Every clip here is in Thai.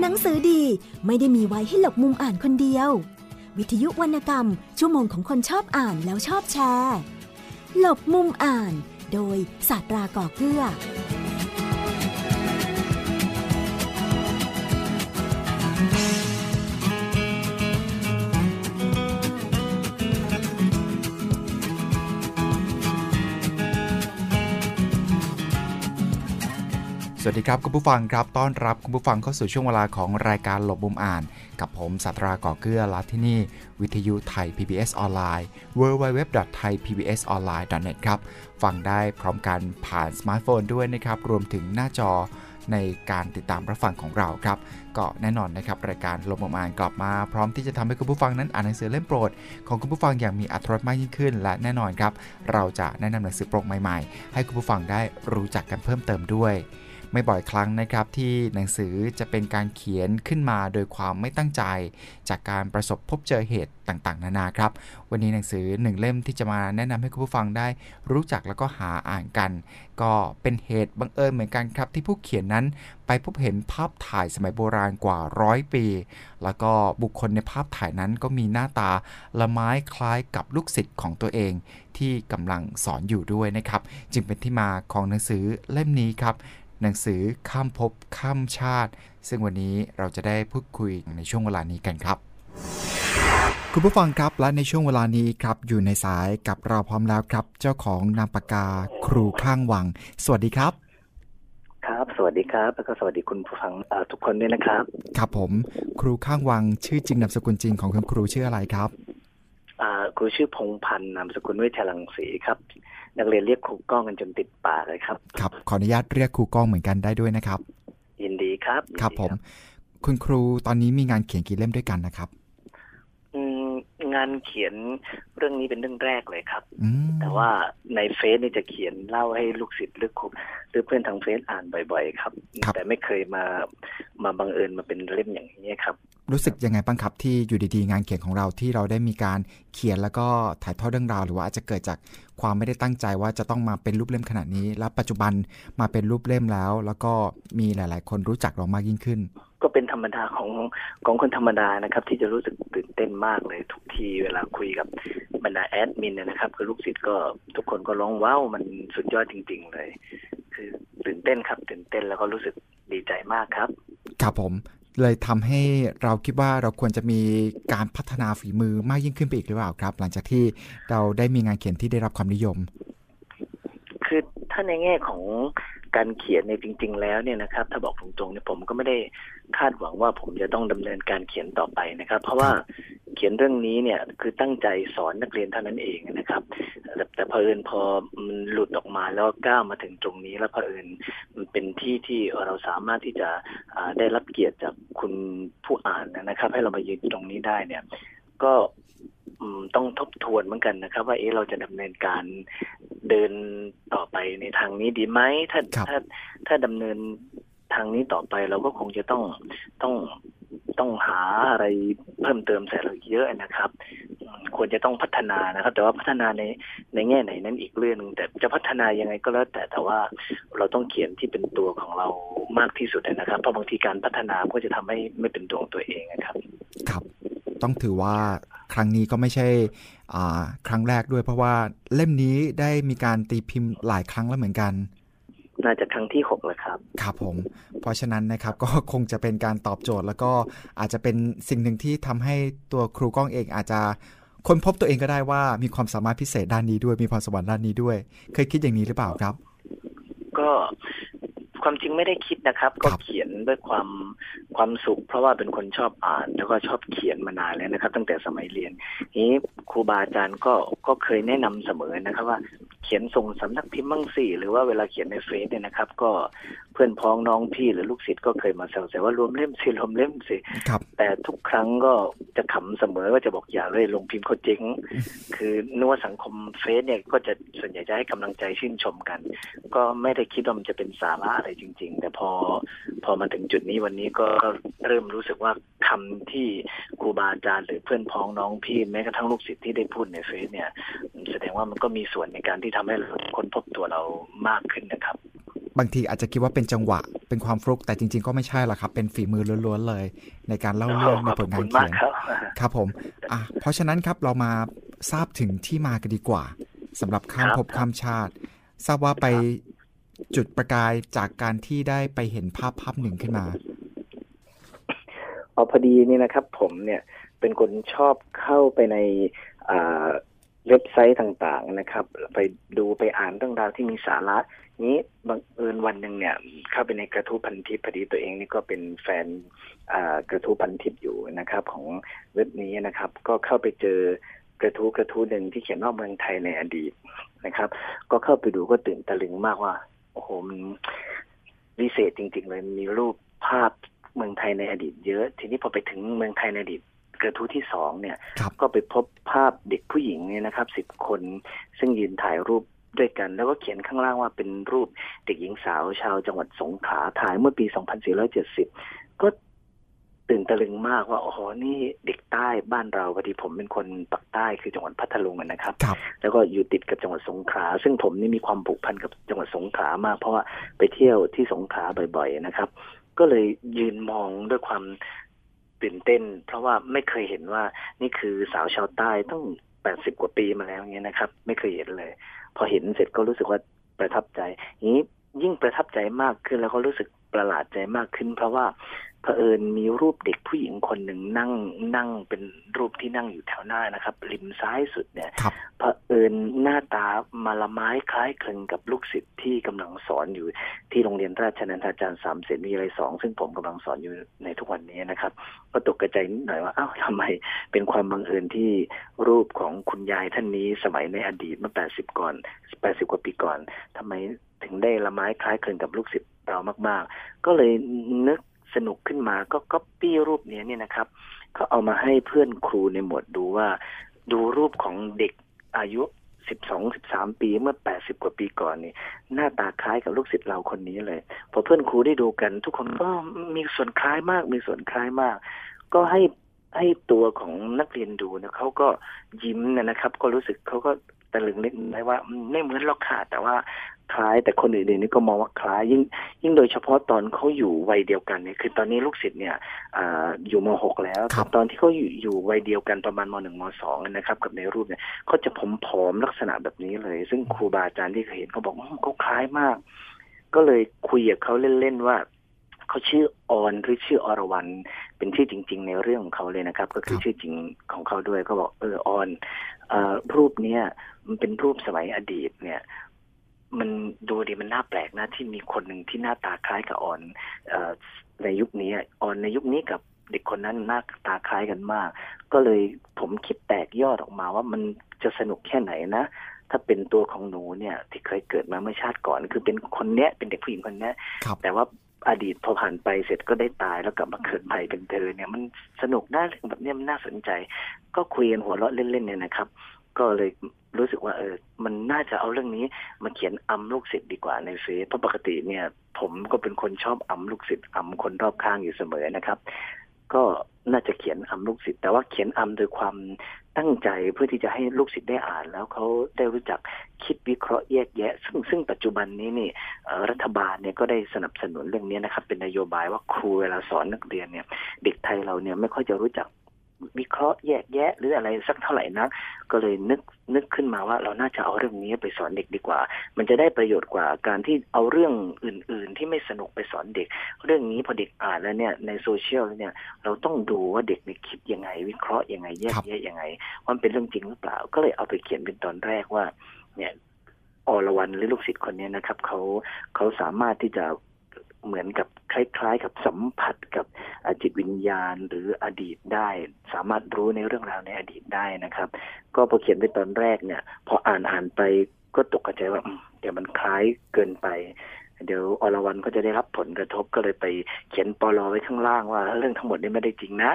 หนังสือดีไม่ได้มีไว้ให้หลบมุมอ่านคนเดียววิทยุวรรณกรรมชั่วโมงของคนชอบอ่านแล้วชอบแชร์หลบมุมอ่านโดยศาสตราก่อเกื้อสวัสดีครับคุณผู้ฟังครับต้อนรับคุณผู้ฟังเข้าสู่ช่วงเวลาของรายการหลบมุมอ่านกับผมศาสตราก่อเกื้อและที่นี่วิทยุไทย PBS ออนไลน์ www.thaipbsonline.net ครับฟังได้พร้อมกันผ่านสมาร์ทโฟนด้วยนะครับรวมถึงหน้าจอในการติดตามรับฟังของเราครับก็แน่นอนนะครับรายการหลบมุมอ่านกลับมาพร้อมที่จะทำให้คุณผู้ฟังนั้นอ่านหนังสือเล่มโปรดของคุณผู้ฟังอย่างมีอรรถรสมากยิ่งขึ้นและแน่นอนครับเราจะแนะนำหนังสือโปรดใหม่ๆให้คุณผู้ฟังได้รู้จักกันเพิ่มเติมด้วยไม่บ่อยครั้งนะครับที่หนังสือจะเป็นการเขียนขึ้นมาโดยความไม่ตั้งใจจากการประสบพบเจอเหตุต่างๆนานาครับวันนี้หนังสือ1เล่มที่จะมาแนะนำให้คุณผู้ฟังได้รู้จักแล้วก็หาอ่านกันก็เป็นเหตุบังเอิญเหมือนกันครับที่ผู้เขียนนั้นไปพบเห็นภาพถ่ายสมัยโบราณกว่า100 ปีแล้วก็บุคคลในภาพถ่ายนั้นก็มีหน้าตาละไม้คล้ายกับลูกศิษย์ของตัวเองที่กำลังสอนอยู่ด้วยนะครับจึงเป็นที่มาของหนังสือเล่มนี้ครับหนังสือข้ามภพข้ามชาติซึ่งวันนี้เราจะได้พูดคุยในช่วงเวลานี้กันครับคุณผู้ฟังครับและในช่วงเวลานี้ครับอยู่ในสายกับเราพร้อมแล้วครับเจ้าของนามปากกาครูข้างวังสวัสดีครับครับสวัสดีครับแล้วก็สวัสดีคุณผู้ฟังทุกคนด้วยนะครับครับผมครูข้างวังชื่อจริงนามสกุลจริงของคุณครูชื่ออะไรครับครูชื่อพงษ์พันธ์นามสกุลเวชรังสีครับนักเรียนเรียกครูก้องกันจนติดปากเลยครับครับขออนุญาตเรียกครูก้องเหมือนกันได้ด้วยนะครับยินดีครับครับผมคุณครูตอนนี้มีงานเขียนกี่เล่มด้วยกันนะครับงานเขียนเรื่องนี้เป็นเรื่องแรกเลยครับแต่ว่าในเฟซนี่จะเขียนเล่าให้ลูกศิษย์หรือเพื่อนทางเฟซอ่านบ่อยๆครับแต่ไม่เคยมาบังเอิญมาเป็นเล่มอย่างนี้ครับรู้สึกยังไงบ้างครับที่อยู่ดีๆงานเขียนของเราที่เราได้มีการเขียนแล้วก็ถ่ายทอดเรื่องราวหรือว่าอาจจะเกิดจากความไม่ได้ตั้งใจว่าจะต้องมาเป็นรูปเล่มขนาดนี้แล้วปัจจุบันมาเป็นรูปเล่มแล้วก็มีหลายๆคนรู้จักเรามากยิ่งขึ้นก็เป็นธรรมดาของคนธรรมดานะครับที่จะรู้สึกตื่นเต้นมากเลยทุกทีเวลาคุยกับบรรดาแอดมินนะครับคือลูกศิษย์ก็ทุกคนก็ร้องว้าวมันสุดยอดจริงๆเลยคือตื่นเต้นครับตื่นเต้นแล้วก็รู้สึกดีใจมากครับครับผมเลยทำให้เราคิดว่าเราควรจะมีการพัฒนาฝีมือมากยิ่งขึ้นไปอีกหรือเปล่าครับหลังจากที่เราได้มีงานเขียนที่ได้รับความนิยมคือถ้าในแง่ของการเขียนในจริงๆแล้วเนี่ยนะครับถ้าบอกตรงๆเนี่ยผมก็ไม่ได้คาดหวังว่าผมจะต้องดำเนินการเขียนต่อไปนะครับเพราะว่าเขียนเรื่องนี้เนี่ยคือตั้งใจสอนนักเรียนเท่านั้นเองนะครับแต่เผอิญพอมันหลุดออกมาแล้วก้าวมาถึงตรงนี้แล้วเผอิญมันเป็นที่ที่เราสามารถที่จะได้รับเกียรติจากคุณผู้อ่านนะครับให้เรามายืนตรงนี้ได้เนี่ยก็ต้องทบทวนเหมือนกันนะครับว่าเราจะดำเนินการเดินต่อไปในทางนี้ดีไหมถ้าดำเนินทางนี้ต่อไปเราก็คงจะต้องหาอะไรเพิ่มเติมใส่เราเยอะนะครับควรจะต้องพัฒนานะครับแต่ว่าพัฒนาในแง่ไหนนั้นอีกเรื่องนึงแต่จะพัฒนายังไงก็แล้วแต่ว่าเราต้องเขียนที่เป็นตัวของเรามากที่สุดนะครับเพราะบางทีการพัฒนาก็จะทำให้ไม่เป็นตัวของตัวเองนะครับครับต้องถือว่าครั้งนี้ก็ไม่ใช่ครั้งแรกด้วยเพราะว่าเล่มนี้ได้มีการตีพิมพ์หลายครั้งแล้วเหมือนกันน่าจะครั้งที่6แล้วครับครับผมเพราะฉะนั้นนะครับก็คงจะเป็นการตอบโจทย์แล้วก็อาจจะเป็นสิ่งหนึ่งที่ทำให้ตัวครูก้องเองอาจจะค้นพบตัวเองก็ได้ว่ามีความสามารถพิเศษด้านนี้ด้วยมีพรสวรรค์ด้านนี้ด้วยเคยคิดอย่างนี้หรือเปล่าครับก็ความจริงไม่ได้คิดนะครับก็เขียนด้วยความสุขเพราะว่าเป็นคนชอบอ่านแล้วก็ชอบเขียนมานานแล้วนะครับตั้งแต่สมัยเรียนนี้ครูบาอาจารย์ก็เคยแนะนำเสมอนะครับว่าเขียนส่งสำนักพิมพ์มั่งสิหรือว่าเวลาเขียนในเฟซเนี่ยนะครับก็เพื่อนพ้องน้องพี่หรือลูกศิษย์ก็เคยมาแซวๆว่ารวมเล่มสิรวมเล่มสิแต่ทุกครั้งก็จะขำเสมอว่าจะบอกอย่าเลยลงพิมพ์เขาเจ๊งคือนัวสังคมเฟซเนี่ยก็จะส่วนใหญ่จะให้กำลังใจชื่นชมกันก็ไม่ได้คิดว่ามันจะเป็นสาระอะไรจริงๆแต่พอมาถึงจุดนี้วันนี้ก็เริ่มรู้สึกว่าคำที่ครูบาอาจารย์หรือเพื่อนพ้องน้องพี่แม้กระทั่งลูกศิษย์ที่ได้พูดในเฟซเนี่ยแสดงว่ามันก็มีส่วนในการที่ทำให้เราค้นพบตัวเรามากขึ้นนะครับ บางทีอาจจะคิดว่าเป็นจังหวะเป็นความฟลุกแต่จริงๆก็ไม่ใช่หรอกครับเป็นฝีมือล้วนๆเลยในการเล่าเรื่องในผลงานเขียนครับผมเพราะฉะนั้นครับเรามาทราบถึงที่มากันดีกว่าสำหรับข้ามภพข้ามชาติทราบว่าไปจุดประกายจากการที่ได้ไปเห็นภาพหนึ่งขึ้นมาพอดีนี่นะครับผมเนี่ยเป็นคนชอบเข้าไปในเว็บไซต์ต่างๆนะครับไปดูไปอ่านเรื่องราวที่มีสาระนี้บังเอิญวันหนึ่งเนี่ยเข้าไปในกระทู้พันทิปพอดีตัวเองนี่ก็เป็นแฟนกระทู้พันทิปอยู่นะครับของเว็บนี้นะครับก็เข้าไปเจอกระทู้หนึ่งที่เขียนว่าเมืองไทยในอดีตนะครับก็เข้าไปดูก็ตื่นตะลึงมากว่าโอ้โหมันวิเศษจริงๆเลยมีรูปภาพเมืองไทยในอดีตเยอะทีนี้พอไปถึงเมืองไทยในอดีตกระทู้ที่สองเนี่ยก็ไปพบภาพเด็กผู้หญิงเนี่ยนะครับ10 คนซึ่งยืนถ่ายรูปด้วยกันแล้วก็เขียนข้างล่างว่าเป็นรูปเด็กหญิงสาวชาวจังหวัดสงขลาถ่ายเมื่อปี2470ก็ตื่นตะลึงมากว่าโอ้โหนี่เด็กใต้บ้านเราพอดีผมเป็นคนปากใต้คือจังหวัดพัทลุงนะครับแล้วก็อยู่ติดกับจังหวัดสงขลาซึ่งผมนี่มีความผูกพันกับจังหวัดสงขลามากเพราะว่าไปเที่ยวที่สงขลาบ่อยๆนะครับก็เลยยืนมองด้วยความตื่นเต้นเพราะว่าไม่เคยเห็นว่านี่คือสาวชาวใต้ต้อง80 กว่าปีมาแล้วเงี้ยนะครับไม่เคยเห็นเลยพอเห็นเสร็จก็รู้สึกว่าประทับใจนี้ยิ่งประทับใจมากขึ้นแล้วก็รู้สึกประหลาดใจมากขึ้นเพราะว่าเผอิญมีรูปเด็กผู้หญิงคนหนึ่งนั่งเป็นรูปที่นั่งอยู่แถวหน้านะครับริมซ้ายสุดเนี่ยเผอิญหน้าตามาละไม้คล้ายคลึงกับลูกศิษย์ที่กำลังสอนอยู่ที่โรงเรียนราชนันทาจารย์3 เสนวิทยาลัย 2ซึ่งผมกำลังสอนอยู่ในทุกวันนี้นะครับก็ตกใจนิดหน่อยว่าอ้าวทำไมเป็นความบังเอิญที่รูปของคุณยายท่านนี้สมัยในอดีตเมื่อ80 กว่าปีก่อนทำไมถึงได้ละไม้คล้ายคลึงกับลูกศิษย์เรามากๆก็เลยนึกสนุกขึ้นมาก็ก๊อปปี้รูปนี้เนี่ยนะครับก็เอามาให้เพื่อนครูในหมวดดูว่าดูรูปของเด็กอายุ12-13 ปีเมื่อ80 กว่าปีก่อนนี่หน้าตาคล้ายกับลูกศิษย์เราคนนี้เลยพอเพื่อนครูได้ดูกันทุกคนก็มีส่วนคล้ายมากก็ให้ตัวของนักเรียนดูนะเขาก็ยิ้มนะครับก็รู้สึกเขาก็ตะลึงเล็กน้อยว่าไม่เหมือนหรอกค่ะแต่ว่าคล้ายแต่คนอื่นๆนี่ก็มองว่าคล้ายยิ่งโดยเฉพาะตอนเขาอยู่วัยเดียวกันเนี่ยคือตอนนี้ลูกศิษย์เนี่ยอยู่ม.6 แล้วตอนที่เขาอยู่วัยเดียวกันประมาณม.1 ม.2 นะครับกับในรูปเนี่ยเขาจะผอมๆลักษณะแบบนี้เลยซึ่งครูบาอาจารย์ที่เคยเห็นเขาบอกเขาคล้ายมากก็เลยคุยกับเขาเล่นๆว่าเขาชื่อออนหรือชื่ออรวรรณเป็นชื่อจริงๆในเรื่องของเขาเลยนะครับก็คือชื่อจริงของเขาด้วยก็บอกออนรูปเนี่ยมันเป็นรูปสมัยอดีตเนี่ยมันดูดิมันน่าแปลกนะที่มีคนหนึ่งที่หน้าตาคล้ายกับออนในยุคนี้ออนในยุคนี้กับเด็กคนนั้นหน้าตาคล้ายกันมากก็เลยผมคิดแตกยอดออกมาว่ามันจะสนุกแค่ไหนนะถ้าเป็นตัวของหนูเนี่ยที่เคยเกิดมาเมื่อชาติก่อนคือเป็นคนเนี้ยเป็นเด็กผู้หญิงคนเนี้ยแต่ว่าอดีตพอผ่านไปเสร็จก็ได้ตายแล้วกลับมาเกิดใหม่เป็นเธอเนี่ยมันสนุกน่าแบบเนี้ยมันน่าสนใจก็คุยกันหัวเราะเล่นๆเนี่ยนะครับก็เลยรู้สึกว่ามันน่าจะเอาเรื่องนี้มาเขียนอัมลูกศิษย์ดีกว่าในเฟซเพราะปกติเนี่ยผมก็เป็นคนชอบอัมลูกศิษย์อัมคนรอบข้างอยู่เสมอนะครับก็น่าจะเขียนอัมลูกศิษย์แต่ว่าเขียนอัมโดยความตั้งใจเพื่อที่จะให้ลูกศิษย์ได้อ่านแล้วเขาได้รู้จักคิดวิเคราะห์แยกแยะซึ่งปัจจุบันนี้นี่รัฐบาลเนี่ยก็ได้สนับสนุนเรื่องนี้นะครับเป็นนโยบายว่าครูเวลาสอนนักเรียนเนี่ยเด็กไทยเราเนี่ยไม่ค่อยจะรู้จักวิเคราะห์แยกแยะหรืออะไรสักเท่าไหร่นักก็เลยนึกขึ้นมาว่าเราน่าจะเอาเรื่องนี้ไปสอนเด็กดีกว่ามันจะได้ประโยชน์กว่าการที่เอาเรื่องอื่นๆที่ไม่สนุกไปสอนเด็กเรื่องนี้พอเด็กอ่านแล้วเนี่ยในโซเชียลเนี่ยเราต้องดูว่าเด็กเนี่ยคิดยังไงวิเคราะห์ยังไงแยกแยะยังไงว่าเป็นเรื่องจริงหรือเปล่าก็เลยเอาไปเขียนเป็นตอนแรกว่าเนี่ยอรวรรณหรือลูกศิษย์คนนี้นะครับเขาสามารถที่จะเหมือนกับคล้ายๆกับสัมผัสกับจิตวิญญาณหรืออดีตได้สามารถรู้ในเรื่องราวในอดีตได้นะครับก็พอเขียนไปตอนแรกเนี่ยพออ่านไปก็ตกใจว่าเดี๋ยวมันคล้ายเกินไปเดี๋ยวอรวรรณก็จะได้รับผลกระทบก็เลยไปเขียนปลอไว้ข้างล่างว่าเรื่องทั้งหมดนี้ไม่ได้จริงนะ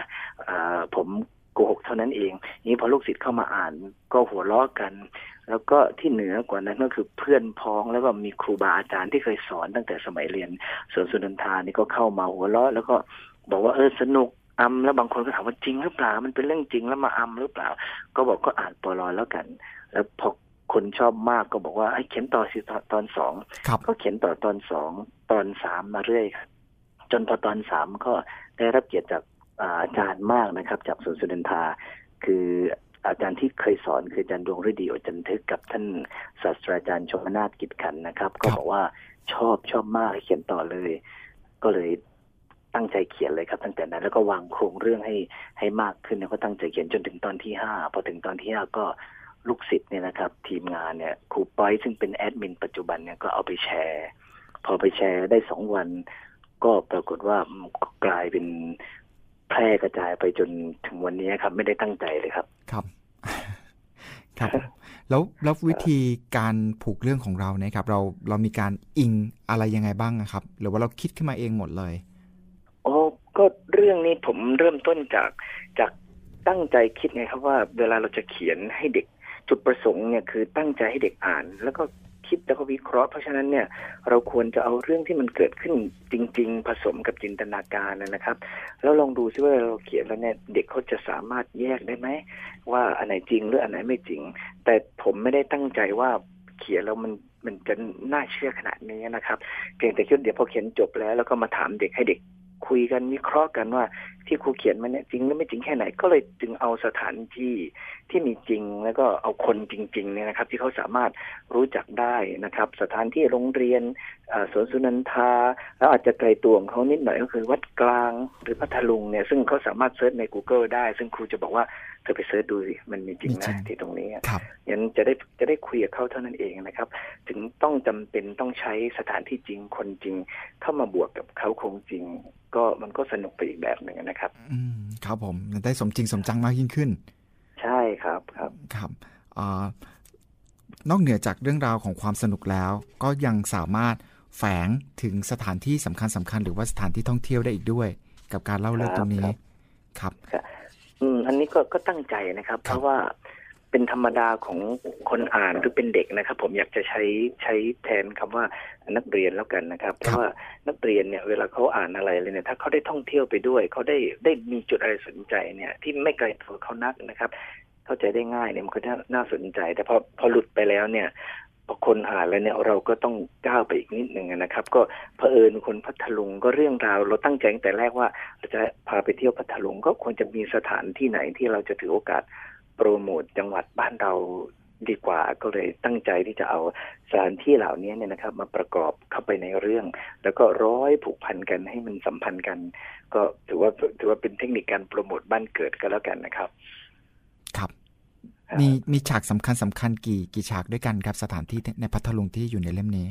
ผมโกหกเท่านั้นเองนี้พอลูกศิษย์เข้ามาอ่านก็หัวเราะกันแล้วก็ที่เหนือกว่านั้นก็คือเพื่อนพ้องแล้วก็มีครูบาอาจารย์ที่เคยสอนตั้งแต่สมัยเรียนสวนสุนันทานี่ก็เข้ามาหัวเราะแล้วก็บอกว่าสนุกอัมแล้วบางคนก็ถามว่าจริงหรือเปล่ามันเป็นเรื่องจริงแล้วมาอัมหรือเปล่าก็บอกก็อ่านปลอแล้วกันแล้วพอ คนชอบมากก็บอกว่าให้เขียนต่อสิตอนสองก็เขียนต่อตอนสองตอนสามมาเรื่อยจนพอตอนสามก็ได้รับเกียรติจากอาจารย์มากนะครับจากสวนสุนันทาคืออาจารย์ที่เคยสอนคืออาจารย์ดวงฤดีอดจันทึกกับท่านศาสตราจารย์ชมนาทกิจขันธ์นะครับก็บอกว่าชอบมากเขียนต่อเลยก็เลยตั้งใจเขียนเลยครับตั้งแต่นั้นแล้วก็วางโครงเรื่องให้มากขึ้นแล้วก็ตั้งใจเขียนจนถึงตอนที่5พอถึงตอนที่5ก็ลูกศิษย์เนี่ยนะครับทีมงานเนี่ยครูปอยซึ่งเป็นแอดมินปัจจุบันเนี่ยก็เอาไปแชร์พอไปแชร์ได้2วันก็ปรากฏว่ากลายเป็นแพร่กระจายไปจนถึงวันนี้ครับไม่ได้ตั้งใจเลยครับครับครับแล้ววิธีการผูกเรื่องของเราเนี่ยครับเรามีการอิงอะไรยังไงบ้างนะครับหรือว่าเราคิดขึ้นมาเองหมดเลยอ๋อก็เรื่องนี้ผมเริ่มต้นจากตั้งใจคิดไงครับว่าเวลาเราจะเขียนให้เด็กจุดประสงค์เนี่ยคือตั้งใจให้เด็กอ่านแล้วก็คิดแล้วก็วิเคราะห์เพราะฉะนั้นเนี่ยเราควรจะเอาเรื่องที่มันเกิดขึ้นจริงๆผสมกับจินตนาการนะครับแล้วลองดูซิว่าเราเขียนแล้วเนี่ยเด็กเขาจะสามารถแยกได้ไหมว่าอันไหนจริงหรืออันไหนไม่จริงแต่ผมไม่ได้ตั้งใจว่าเขียนแล้วมันจะน่าเชื่อขนาดนี้นะครับเพียงแต่คิดเดี๋ยวพอเขียนจบแล้วก็มาถามเด็กให้เด็กคุยกันวิเคราะห์กันว่าที่ครูเขียนมันเนี่ยจริงหรือไม่จริงแค่ไหนก็เลยจึงเอาสถานที่ที่มีจริงแล้วก็เอาคนจริงๆเนี่ยนะครับที่เขาสามารถรู้จักได้นะครับสถานที่โรงเรียนสวนสุนันทาแล้วอาจจะไกลตัวของเขานิดหน่อยก็คือวัดกลางหรือพัทลุงเนี่ยซึ่งเขาสามารถเซิร์ชใน Google ได้ซึ่งครูจะบอกว่าเธอไปเซิร์ชดูสิมันมีจริงนะที่ตรงนี้งั้นจะได้คุยกับเขาเท่านั้นเองนะครับถึงต้องจำเป็นต้องใช้สถานที่จริงคนจริงเข้ามาบวกกับเขาคงจริงก็มันก็สนุกไปอีกแบบหนึ่งนะครับครับผมได้สมจริงสมจังมากยิ่งขึ้นใช่ครับครับครับนอกเหนือจากเรื่องราวของความสนุกแล้วก็ยังสามารถแฝงถึงสถานที่สำคัญหรือว่าสถานที่ท่องเที่ยวได้อีกด้วยกับการเล่าเรื่องตรงนี้ครับอันนี้ก็ตั้งใจนะครับเพราะว่าเป็นธรรมดาของคนอ่านหรือเป็นเด็กนะครับผมอยากจะใช้แทนคำว่านักเรียนแล้วกันนะครับเพราะว่านักเรียนเนี่ยเวลาเขาอ่านอะไรเลยเนี่ยถ้าเขาได้ท่องเที่ยวไปด้วยเขาได้มีจุดอะไรสนใจเนี่ยที่ไม่ไกลตัวเขานักนะครับเข้าใจได้ง่ายเนี่ยมันก็น่าสนใจแต่พอหลุดไปแล้วเนี่ยพอคนอ่านแล้วเนี่ยเราก็ต้องก้าวไปอีกนิดนึงนะครับก็เผอิญคนพัทลุงก็เรื่องราวเราตั้งใจตั้งแต่แรกว่าเราจะพาไปเที่ยวพัทลุงก็ควรจะมีสถานที่ไหนที่เราจะถือโอกาสโปรโมทจังหวัดบ้านเราดีกว่าก็เลยตั้งใจที่จะเอาสถานที่เหล่านี้เนี่ยนะครับมาประกอบเข้าไปในเรื่องแล้วก็ร้อยผูกพันกันให้มันสัมพันธ์กันก็ถือว่าเป็นเทคนิคการโปรโมทบ้านเกิดกันแล้วกันนะครับครับมีฉากสำคัญกี่ฉากด้วยกันครับสถานที่ในพัทลุงที่อยู่ในเล่มนี้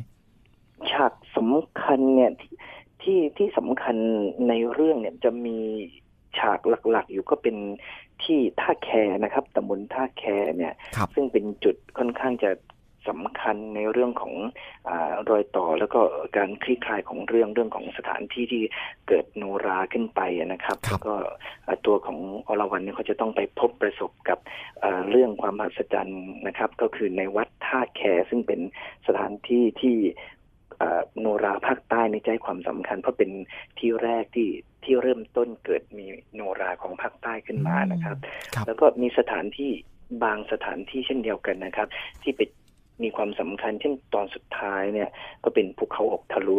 ฉากสำคัญเนี่ยที่สำคัญในเรื่องเนี่ยจะมีฉากหลักๆอยู่ก็เป็นที่ท่าแคนะครับตำบลท่าแคเนี่ยซึ่งเป็นจุดค่อนข้างจะสำคัญในเรื่องของรอยต่อแล้วก็การคลี่คลายของเรื่องของสถานที่ที่เกิดโนราขึ้นไปนะครับแล้วก็ตัวของอรวรรณเนี่ยเขาจะต้องไปพบประสบกับเรื่องความมหัศจรรย์นะครับก็คือในวัดท่าแคซึ่งเป็นสถานที่ที่โนราภาคใต้ในใจความสำคัญเพราะเป็นที่แรกที่เริ่มต้นเกิดมีโนราของภาคใต้ขึ้นมานะครับแล้วก็มีสถานที่บางสถานที่เช่นเดียวกันนะครับที่เป็นมีความสำคัญเช่นตอนสุดท้ายเนี่ยก็เป็นภูเขาอกทะลุ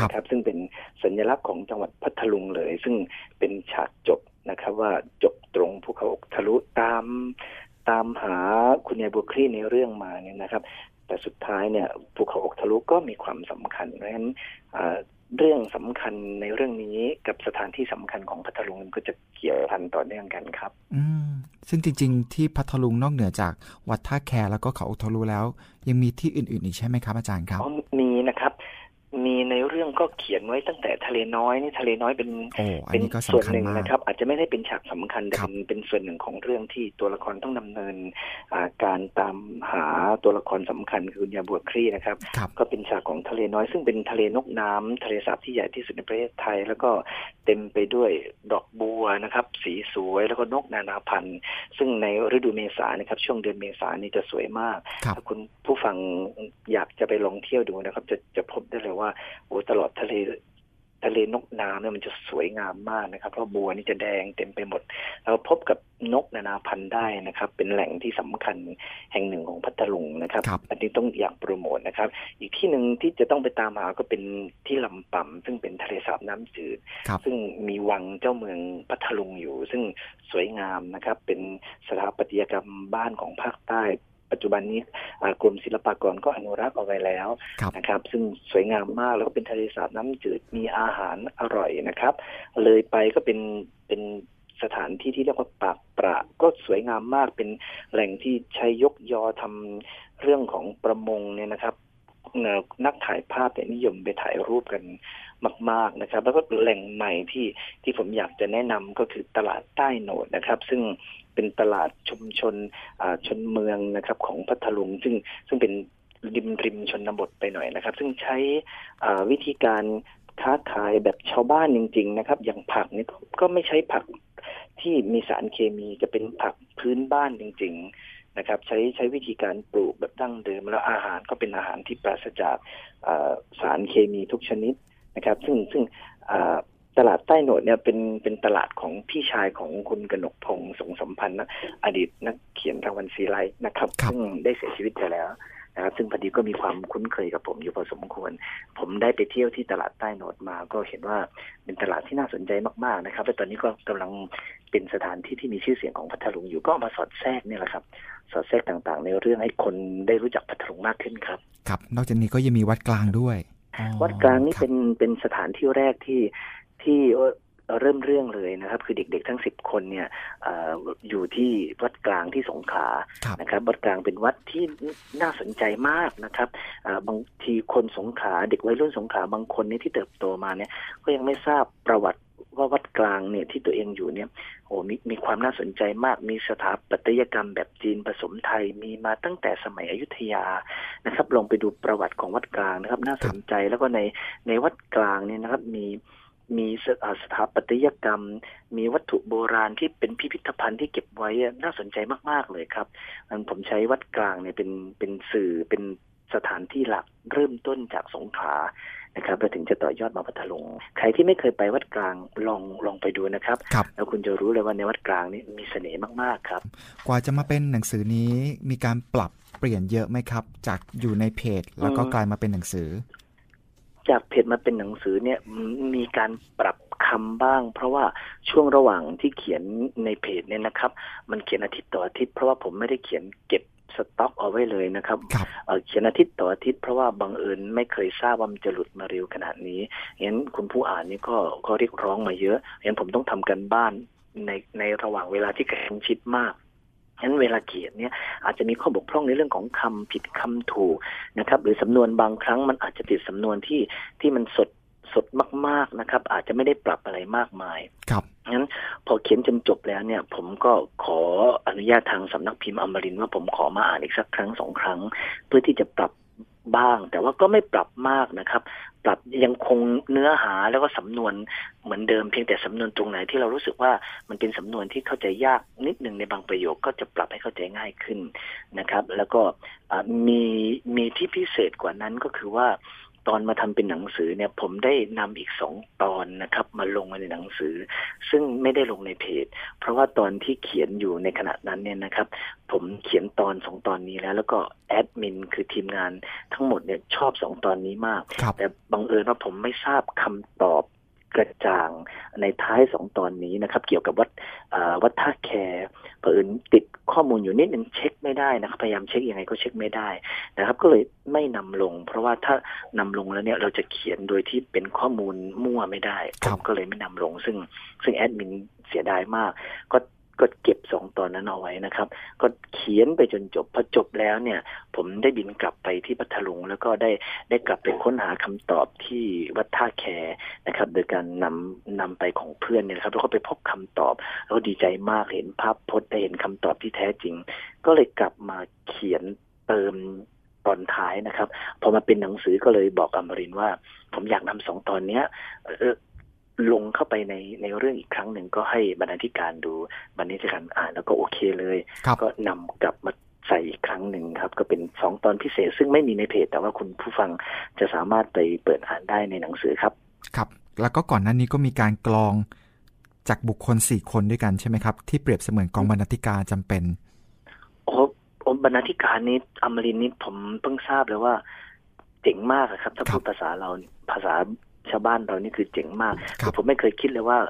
นะครับซึ่งเป็นสัญลักษณ์ของจังหวัดพัทลุงเลยซึ่งเป็นฉากจบนะครับว่าจบตรงภูเขาอกทะลุตามหาคุณยายบัวคลี่ในเรื่องมาเนี่ยนะครับแต่สุดท้ายเนี่ยภูเขาอกทะลุก็มีความสำคัญเพราะฉะนั้นเรื่องสำคัญในเรื่องนี้กับสถานที่สำคัญของพัทลุงก็จะเกี่ยวพันต่อเนื่องกันครับซึ่งจริงๆที่พัทลุงนอกเหนือจากวัดท่าแคแล้วก็เขาอกทะลุแล้วยังมีที่อื่นๆอีกใช่ไหมครับอาจารย์ครับมีนะครับมีในเรื่องก็เขียนไว้ตั้งแต่ทะเลน้อยนี่ทะเลน้อยเป็นส่วนหนึ่งนะครับอาจจะไม่ได้เป็นฉากสำคัญแต่เป็นส่วนหนึ่งของเรื่องที่ตัวละครต้องดำเนินการตามหาตัวละครสำคัญคือคุณยายบัวคลี่นะครับก็เป็นฉากของทะเลน้อยซึ่งเป็นทะเลนกน้ำทะเลสาบที่ใหญ่ที่สุดในประเทศไทยแล้วก็เต็มไปด้วยดอกบัวนะครับสีสวยแล้วก็นกนานาพันธุ์ซึ่งในฤดูเมษายนนะครับช่วงเดือนเมษายนนี่จะสวยมากถ้าคุณผู้ฟังอยากจะไปลองเที่ยวดูนะครับจะพบได้เลยว่าโอ้ตลอดทะเล ทะเลนกน้ำเนี่ยมันจะสวยงามมากนะครับเพราะบัวนี่จะแดงเต็มไปหมดเราพบกับนกนานาพันธุ์ได้นะครับเป็นแหล่งที่สำคัญแห่งหนึ่งของพัทลุงนะครับอันนี้ต้องอยากโปรโมทนะครับอีกที่หนึ่งที่จะต้องไปตามหาก็เป็นที่ลำป่ำซึ่งเป็นทะเลสาบน้ำจืดซึ่งมีวังเจ้าเมืองพัทลุงอยู่ซึ่งสวยงามนะครับเป็นสถาปัตยกรรมบ้านของภาคใต้ปัจจุบันนี้กรมศิลปากรก็อนุรักษ์เอาไว้แล้วนะครับซึ่งสวยงามมากแล้วก็เป็นทะเลสาบน้ำจืดมีอาหารอร่อยนะครับเลยไปก็เป็นสถานที่ที่เรียกว่าปากปราก็สวยงามมากเป็นแหล่งที่ใช้ยกยอทำเรื่องของประมงเนี่ยนะครับนักถ่ายภาพเนี่ยนิยมไปถ่ายรูปกันมากๆนะครับแล้วก็แหล่งใหม่ที่ผมอยากจะแนะนำก็คือตลาดใต้โหนดนะครับซึ่งเป็นตลาดชุมชนชนเมืองนะครับของพัทลุงซึ่งเป็นริมชนบทไปหน่อยนะครับซึ่งใช้วิธีการค้าขายแบบชาวบ้านจริงๆนะครับอย่างผักนี่ก็ไม่ใช้ผักที่มีสารเคมีจะเป็นผักพื้นบ้านจริงๆนะครับใช้วิธีการปลูกแบบดั้งเดิมแล้วอาหารก็เป็นอาหารที่ปราศจากสารเคมีทุกชนิดนะครับซึ่งตลาดใต้โหนดเนี่ยเป็นตลาดของพี่ชายของคุณกนกพงษ์สงสัมพันธ์นะอดีตนักเขียนรางวัลซีไรท์นะครับซึ่งได้เสียชีวิตไปแล้วนะครับซึ่งพอดีก็มีความคุ้นเคยกับผมอยู่พอสมควรผมได้ไปเที่ยวที่ตลาดใต้โหนดมาก็เห็นว่าเป็นตลาดที่น่าสนใจมากๆนะครับและตอนนี้ก็กำลังเป็นสถานที่ที่มีชื่อเสียงของพัทลุงอยู่ก็มาสอดแทรกนี่แหละครับสอดแทรกต่างๆในเรื่องให้คนได้รู้จักพัทลุงมากขึ้นครับครับนอกจากนี้ก็ยังมีวัดกลางด้วยวัดกลางนี่เป็นสถานที่แรกที่เริ่มเรื่องเลยนะครับคือเด็กๆทั้ง10คนเนี่ย อยู่ที่วัดกลางที่สงขลานะครับวัดกลางเป็นวัดที่น่าสนใจมากนะครับบางทีคนสงขลาเด็กวัยรุ่นสงขลาบางคนเนี่ยที่เติบโตมาเนี่ยก็ยังไม่ทราบประวัติว่าวัดกลางเนี่ยที่ตัวเองอยู่เนี่ยโอ้มีความน่าสนใจมากมีสถาปัตยกรรมแบบจีนผสมไทยมีมาตั้งแต่สมัยอยุธยานะครับลองไปดูประวัติของวัดกลางนะครับน่าสนใจแล้วก็ในวัดกลางเนี่ยนะครับมีสถาปัตยกรรมมีวัตถุโบราณที่เป็นพิพิธภัณฑ์ที่เก็บไว้น่าสนใจมากๆเลยครับผมใช้วัดกลางเนี่ยเป็นสื่อเป็นสถานที่หลักเริ่มต้นจากสงขลานะครับแล้วถึงจะต่อยอดมาพัทลุงใครที่ไม่เคยไปวัดกลางลองไปดูนะครับแล้วคุณจะรู้เลยว่าในวัดกลางนี่มีเสน่ห์มากๆครับกว่าจะมาเป็นหนังสือนี้มีการปรับเปลี่ยนเยอะไหมครับจากอยู่ในเพจแล้วก็กลายมาเป็นหนังสือจากเพจมาเป็นหนังสือเนี่ยมีการปรับคำบ้างเพราะว่าช่วงระหว่างที่เขียนในเพจเนี่ยนะครับมันเขียนอาทิตย์ต่ออาทิตย์เพราะว่าผมไม่ได้เขียนเก็บสต็อกเอาไว้เลยนะครับเขียนอาทิตย์ต่ออาทิตย์เพราะว่าบังเอิญไม่เคยทราบว่ามันจะหลุดมาเร็วขนาดนี้งั้นคุณผู้อ่านนี่ก็เรียกร้องมาเยอะงั้นผมต้องทำกันบ้านในระหว่างเวลาที่แข็งชิดมากฉะนั้นเวลาเขียนเนี่ยอาจจะมีข้อบกพร่องในเรื่องของคำผิดคำถูกนะครับหรือสำนวนบางครั้งมันอาจจะติดสำนวนที่มันสดมากๆนะครับอาจจะไม่ได้ปรับอะไรมากมายครับงั้นพอเขียนจนจบแล้วเนี่ยผมก็ขออนุญาตทางสำนักพิมพ์อมรินทร์ว่าผมขอมาอ่านอีกสักครั้งสองครั้งเพื่อที่จะปรับบ้างแต่ว่าก็ไม่ปรับมากนะครับปรับยังคงเนื้อหาแล้วก็สำนวนเหมือนเดิมเพียงแต่สำนวนตรงไหนที่เรารู้สึกว่ามันเป็นสำนวนที่เข้าใจยากนิดนึงในบางประโยคก็จะปรับให้เข้าใจง่ายขึ้นนะครับแล้วก็มีที่พิเศษกว่านั้นก็คือว่าตอนมาทำเป็นหนังสือเนี่ยผมได้นำอีก2ตอนนะครับมาลงในหนังสือซึ่งไม่ได้ลงในเพจเพราะว่าตอนที่เขียนอยู่ในขณะนั้นเนี่ยนะครับผมเขียนตอน2ตอนนี้แล้วก็แอดมินคือทีมงานทั้งหมดเนี่ยชอบ2ตอนนี้มากแต่บังเอิญว่าผมไม่ทราบคำตอบกระจ่างในท้าย2ตอนนี้นะครับเกี่ยวกับวัดท่าแคเผอิญติดข้อมูลอยู่นิดนึงเช็คไม่ได้นะครับพยายามเช็คยังไงก็เช็คไม่ได้นะครับก็เลยไม่นำลงเพราะว่าถ้านำลงแล้วเนี่ยเราจะเขียนโดยที่เป็นข้อมูลมั่วไม่ได้ก็เลยไม่นำลงซึ่งแอดมินเสียดายมากก็เก็บ2ตอนนั้นเอาไว้นะครับก็เขียนไปจนจบพอจบแล้วเนี่ยผมได้บินกลับไปที่พัทลุงแล้วก็ได้กลับไปค้นหาคำตอบที่วัดท่าแคนะครับโดยการนำไปของเพื่อนเนี่ยครับแล้วก็ไปพบคำตอบแล้วดีใจมากเห็นภาพพจน์ได้เห็นคำตอบที่แท้จริงก็เลยกลับมาเขียนเติมตอนท้ายนะครับพอมาเป็นหนังสือก็เลยบอกอมรินทร์ว่าผมอยากนำ2ตอนเนี้ยลงเข้าไปในเรื่องอีกครั้งหนึ่งก็ให้บรรณาธิการดูบรรณาธิการอ่านแล้วก็โอเคเลยก็นำกลับมาใส่อีกครั้งหนึ่งครับก็เป็น2ตอนพิเศษซึ่งไม่มีในเพจแต่ว่าคุณผู้ฟังจะสามารถไปเปิดอ่านได้ในหนังสือครับครับ แล้วก็ก่อนหน้านี้ก็มีการกรองจากบุคคล4คนด้วยกันใช่ไหมครับที่เปรียบเสมือนกองบรรณาธิการจำเป็นโอ้บรรณาธิการนี้อมรินทร์นี้ผมเพิ่งทราบเลยว่าเจ๋งมากครับถ้าพูดภาษาเราภาษาชาวบ้านเรานี่คือเจ๋งมากคือผมไม่เคยคิดเลยว่า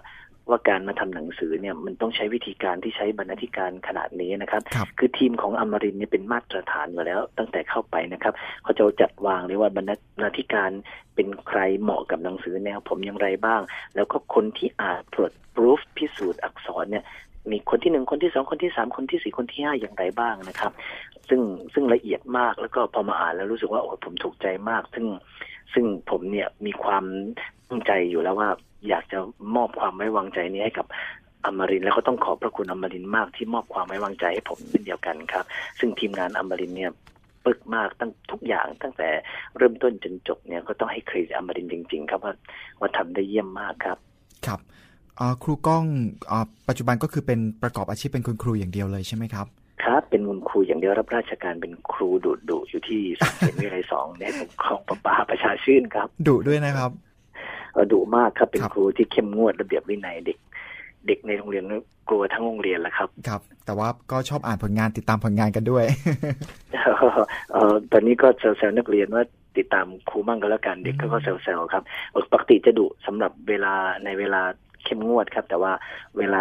การมาทำหนังสือเนี่ยมันต้องใช้วิธีการที่ใช้บรรณาธิการขนาดนี้นะครับคือทีมของอมรินทร์เนี่ยเป็นมาตรฐานมาแล้วตั้งแต่เข้าไปนะครับเขาจะจัดวางเลยว่าบรรณาธิการเป็นใครเหมาะกับหนังสือแนวผมอย่างไรบ้างแล้วก็คนที่อาจตรวจพิสูจน์อักษรเนี่ยมีคนที่1คนที่2คนที่3คนที่4คนที่5อย่างไรบ้างนะครับซึ่งละเอียดมากแล้วก็พอมาอ่านแล้วรู้สึกว่าโอ้ผมถูกใจมากซึ่งผมเนี่ยมีความตั้งใจอยู่แล้วว่าอยากจะมอบความไว้วางใจนี้ให้กับอมรินทร์แล้วก็ต้องขอบพระคุณอมรินทร์มากที่มอบความไว้วางใจให้ผมเช่นเดียวกันครับซึ่งทีมงานอมรินทร์เนี่ยปึกมากตั้งทุกอย่างตั้งแต่เริ่มต้นจนจบเนี่ยก็ต้องให้เครดิตอมรินทร์จริงๆครับว่าทำได้เยี่ยมมากครับครับครูก้องปัจจุบันก็คือเป็นประกอบอาชีพเป็นคุณครูอย่างเดียวเลยใช่ไหมครับครับเป็นคุณครูอย่างเดียวรับราชการเป็นครูดุอยู่ที่สถานีวิไล2ในผมคลองประปาประชาชื่นครับดุด้วยนะครับดุมากครับเป็นครูที่เข้มงวดระเบียบวินัยเด็กในโรงเรียนกลัวทั้งโรงเรียนแหละครับครับแต่ว่าก็ชอบอ่านผลงานติดตามผลงานกันด้วยตอนนี้ก็แซวๆนักเรียนว่าติดตามครูมั่งก็แล้วกันเด็กก็แซวๆครับปกติจะดุสำหรับเวลาในเวลาเข้มงวดครับแต่ว่าเวลา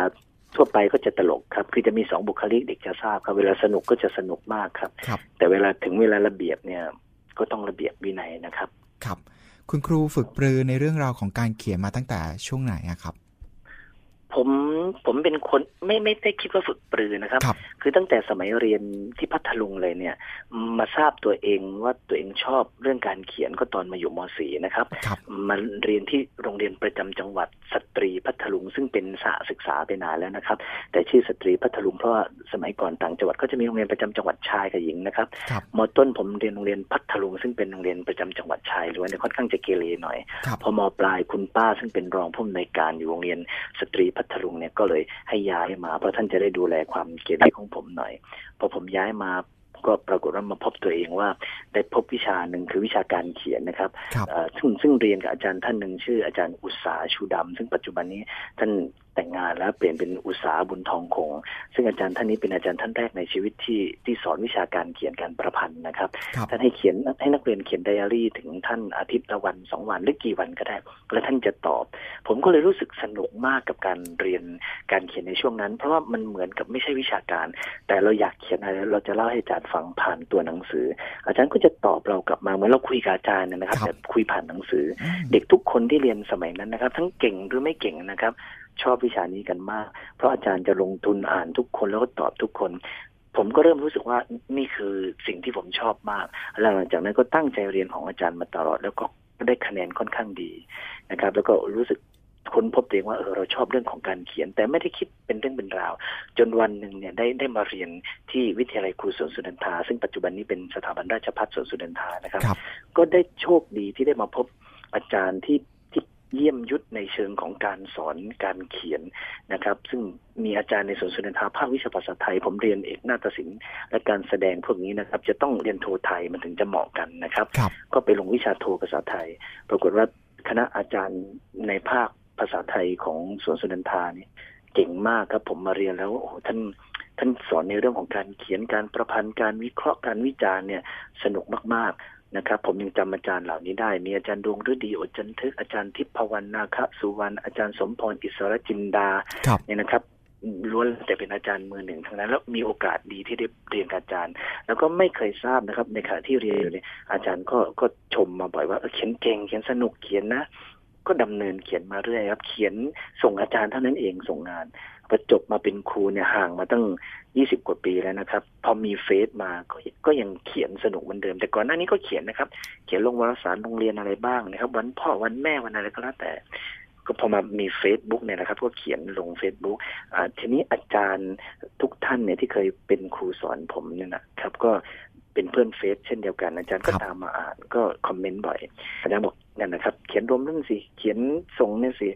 ทั่วไปก็จะตลกครับคือจะมี2บุคลิกเด็กจะทราบครับเวลาสนุกก็จะสนุกมากครับแต่เวลาถึงเวลาระเบียบเนี่ยก็ต้องระเบียบวินัยนะครับครับคุณครูฝึกปรือในเรื่องราวของการเขียนมาตั้งแต่ช่วงไหนครับผมเป็นคนไม่ได้คิดว่าฝึกปรือนะครับคือตั้งแต่สมัยเรียนที่พัทลุงเลยเนี่ยมาทราบตัวเองว่าตัวเองชอบเรื่องการเขียนก็ตอนมาอยู่ม.4 นะครับมาเรียนที่โรงเรียนประจำจังหวัดสตรีพัทลุงซึ่งเป็นสหศึกษาไปนานแล้วนะครับแต่ชื่อสตรีพัทลุงเพราะว่าสมัยก่อนต่างจังหวัดก็จะมีโรงเรียนประจำจังหวัดชายกับหญิงนะครับม.ต้นผมเรียนโรงเรียนพัทลุงซึ่งเป็นโรงเรียนประจำจังหวัดชายล้วนเนี่ยค่อนข้างจะเกเรหน่อยพอม.ปลายคุณป้าซึ่งเป็นรองผู้อำนวยการอยู่โรงเรียนสตรีพัทลุงเนี่ยก็เลยให้ย้ายมาเพราะท่านจะได้ดูแลความเกเรของผมหน่อยพอผมย้ายมาก็ปรากฏว่ามาพบตัวเองว่าได้พบวิชาหนึ่งคือวิชาการเขียนนะครับซึ่งเรียนกับอาจารย์ท่านหนึ่งชื่ออาจารย์อุตสาชูดำซึ่งปัจจุบันนี้ท่านแต่งงานแล้วเปลี่ยนเป็นอุตสาบุญทองคงซึ่งอาจารย์ท่านนี้เป็นอาจารย์ท่านแรกในชีวิตที่สอนวิชาการเขียนการประพันธ์นะครับท่านให้เขียนให้นักเรียนเขียนไดอารี่ถึงท่านอาทิตย์ละวัน2วันหรือกี่วันก็ได้แล้วท่านจะตอบผมก็เลยรู้สึกสนุกมากกับการเรียนการเขียนในช่วงนั้นเพราะว่ามันเหมือนกับไม่ใช่วิชาการแต่เราอยากเขียนอะไรเราจะเล่าให้อาจารย์ฟังผ่านตัวหนังสืออาจารย์ก็จะตอบเรากลับมาเหมือนเราคุยกับอาจารย์นะครับแต่คุยผ่านหนังสือเด็กทุกคนที่เรียนสมัยนั้นนะครับทั้งเก่งหรือไม่เก่งนะครับชอบวิชานี้กันมากเพราะอาจารย์จะลงทุนอ่านทุกคนแล้วก็ตอบทุกคนผมก็เริ่มรู้สึกว่านี่คือสิ่งที่ผมชอบมากหลังจากนั้นก็ตั้งใจเรียนของอาจารย์มาตลอดแล้วก็ได้คะแนนค่อนข้างดีนะครับแล้วก็รู้สึกค้นพบเองว่าเราชอบเรื่องของการเขียนแต่ไม่ได้คิดเป็นเรื่องเป็นราวจนวันหนึ่งเนี่ยได้มาเรียนที่วิทยาลัยครูสวนสุนันทาซึ่งปัจจุบันนี้เป็นสถาบันราชภัฏสวนสุนันทานะครับก็ได้โชคดีที่ได้มาพบอาจารย์ที่เยี่ยมยุทธในเชิงของการสอนการเขียนนะครับซึ่งมีอาจารย์ในสวนสุนันทาภาควิชาภาษาไทยผมเรียนเอกนาฏศิลป์และการแสดงพวกนี้นะครับจะต้องเรียนโทไทยมันถึงจะเหมาะกันนะครับก็ไปลงวิชาโทภาษาไทยปรากฏว่าคณะอาจารย์ในภาคภาษาไทยของสวนสุนันทานี่เก่งมากครับผมมาเรียนแล้วโอ้ท่านสอนในเรื่องของการเขียนการประพันธ์การวิเคราะห์การวิจารณ์เนี่ยสนุกมากๆนะครับผมยังจำอาจารย์เหล่านี้ได้มีอาจารย์ดวงฤดีอดจันทึกอาจารย์ทิพวรรณนาคสุวรรณอาจารย์สมพรอิสรจินดาเนี่ยนะครับล้วนแต่เป็นอาจารย์มือหนึ่งทั้งนั้นแล้วมีโอกาสดีที่ได้เรียนอาจารย์แล้วก็ไม่เคยทราบนะครับในขณะที่เรียนอยู่เนี่ยอาจารย์ก็ชมมาบ่อยว่าเขียนเก่งเขียนสนุกเขียนนะก็ดำเนินเขียนมาเรื่อยครับเขียนส่งอาจารย์เท่านั้นเองส่งงานพอจบมาเป็นครูเนี่ยห่างมาตั้ง20กว่าปีแล้วนะครับพอมีเฟซมาก็ยังเขียนสนุกเหมือนเดิมแต่ก่อนหน้านี้ก็เขียนนะครับเขียนลงวารสารโรงเรียนอะไรบ้างนะครับวันพ่อวันแม่วันอะไรก็แล้วแต่ก็พอมามี Facebook เนี่ยนะครับก็เขียนลง Facebook ทีนี้อาจารย์ทุกท่านเนี่ยที่เคยเป็นครูสอนผมเนี่ยนะครับก็เป็นเพื่อนเฟซเช่นเดียวกันอาจารย์ก็ตามมาอ่านก็คอมเมนต์บ่อยอาจารย์บอกนั่นนะครับเขียนรวมนั่นสิเขียนส่งเนี่ยสิ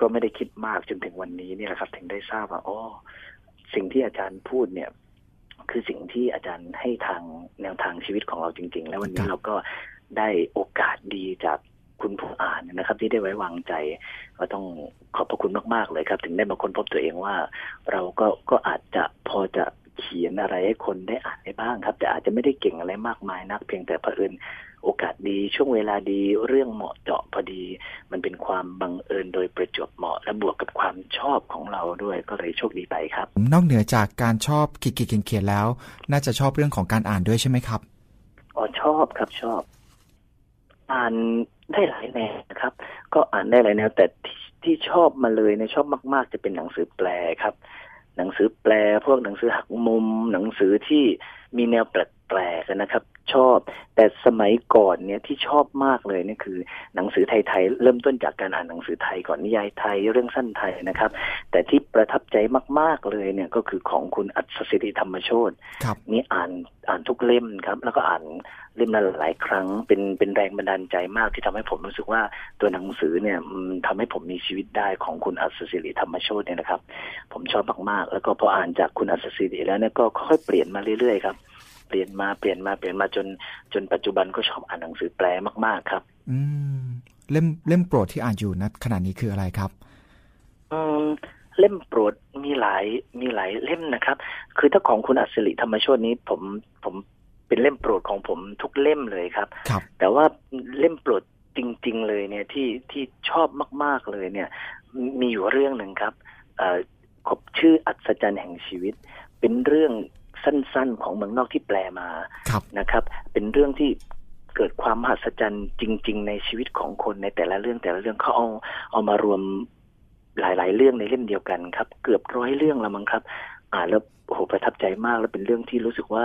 ก็ไม่ได้คิดมากจนถึงวันนี้นี่แหละครับถึงได้ทราบว่าอ๋อสิ่งที่อาจารย์พูดเนี่ยคือสิ่งที่อาจารย์ให้ทางแนวทางชีวิตของเราจริงๆแล้ววันนี้เราก็ได้โอกาสดีจาก คุณผู้อ่านนะครับที่ได้ไว้วางใจก็ต้องขอบพระคุณมากๆเลยครับถึงได้มาค้นพบตัวเองว่าเราก็อาจจะพอจะเขียนอะไรให้คนได้อ่านได้บ้างครับแต่อาจจะไม่ได้เก่งอะไรมากมายนักเพียงแต่เผอิญโอกาสดีช่วงเวลาดีเรื่องเหมาะเจาะพอดีมันเป็นความบังเอิญโดยประจวบเหมาะและบวกกับความชอบของเราด้วยก็เลยโชคดีไปครับนอกเหนือจากการชอบขีดเขียนแล้วน่าจะชอบเรื่องของการอ่านด้วยใช่ไหมครับอ๋อชอบครับชอบอ่านได้หลายแนวนะครับก็อ่านได้หลายแนวแต่ที่ชอบมาเลยเนี่ยชอบมากๆจะเป็นหนังสือแปลครับหนังสือแปลพวกหนังสือหักมุมหนังสือที่มีแนวแปลกๆนะครับชอบแต่สมัยก่อนเนี่ยที่ชอบมากเลยเนี่ยคือหนังสือไทยๆเริ่มต้นจากการอ่านหนังสือไทยก่อนนิยายไทยเรื่องสั้นไทยนะครับแต่ที่ประทับใจมากๆเลยเนี่ยก็คือของคุณอัศสิริธรรมโชตินี่อ่านทุกเล่มครับแล้วก็อ่านเล่มนั้นหลายครั้งเป็นแรงบันดาลใจมากที่ทำให้ผมรู้สึกว่าตัวหนังสือเนี่ยทำให้ผมมีชีวิตได้ของคุณอัศสิริธรรมโชติเนี่ยนะครับผมชอบมากๆแล้วก็พออ่านจากคุณอัศสิริแล้วเนี่ยก็ค่อยเปลี่ยนมาเรื่อยๆครับเปลี่ยนมาจนปัจจุบันก็ชอบอ่านหนังสือแปลมากๆครับเล่มโปรดที่อ่านอยู่นะขณะนี้คืออะไรครับเล่มโปรดมีหลายเล่มนะครับคือถ้าของคุณอัศสิริธรรมโชตินี้ผมเป็นเล่มโปรดของผมทุกเล่มเลยครับแต่ว่าเล่มโปรดจริงๆเลยเนี่ยที่ชอบมากๆเลยเนี่ยมีอยู่เรื่องนึงครับชื่ออัศจรรย์แห่งชีวิตเป็นเรื่องสั้นๆของเมืองนอกที่แปลมานะครับเป็นเรื่องที่เกิดความมหัศจรรย์จริงๆในชีวิตของคนในแต่ละเรื่องเขาเอามารวมหลายๆเรื่องในเล่มเดียวกันครับเกือบร้อยเรื่องละมั้งครับอ่านแล้วโอ้โหประทับใจมากแล้วเป็นเรื่องที่รู้สึกว่า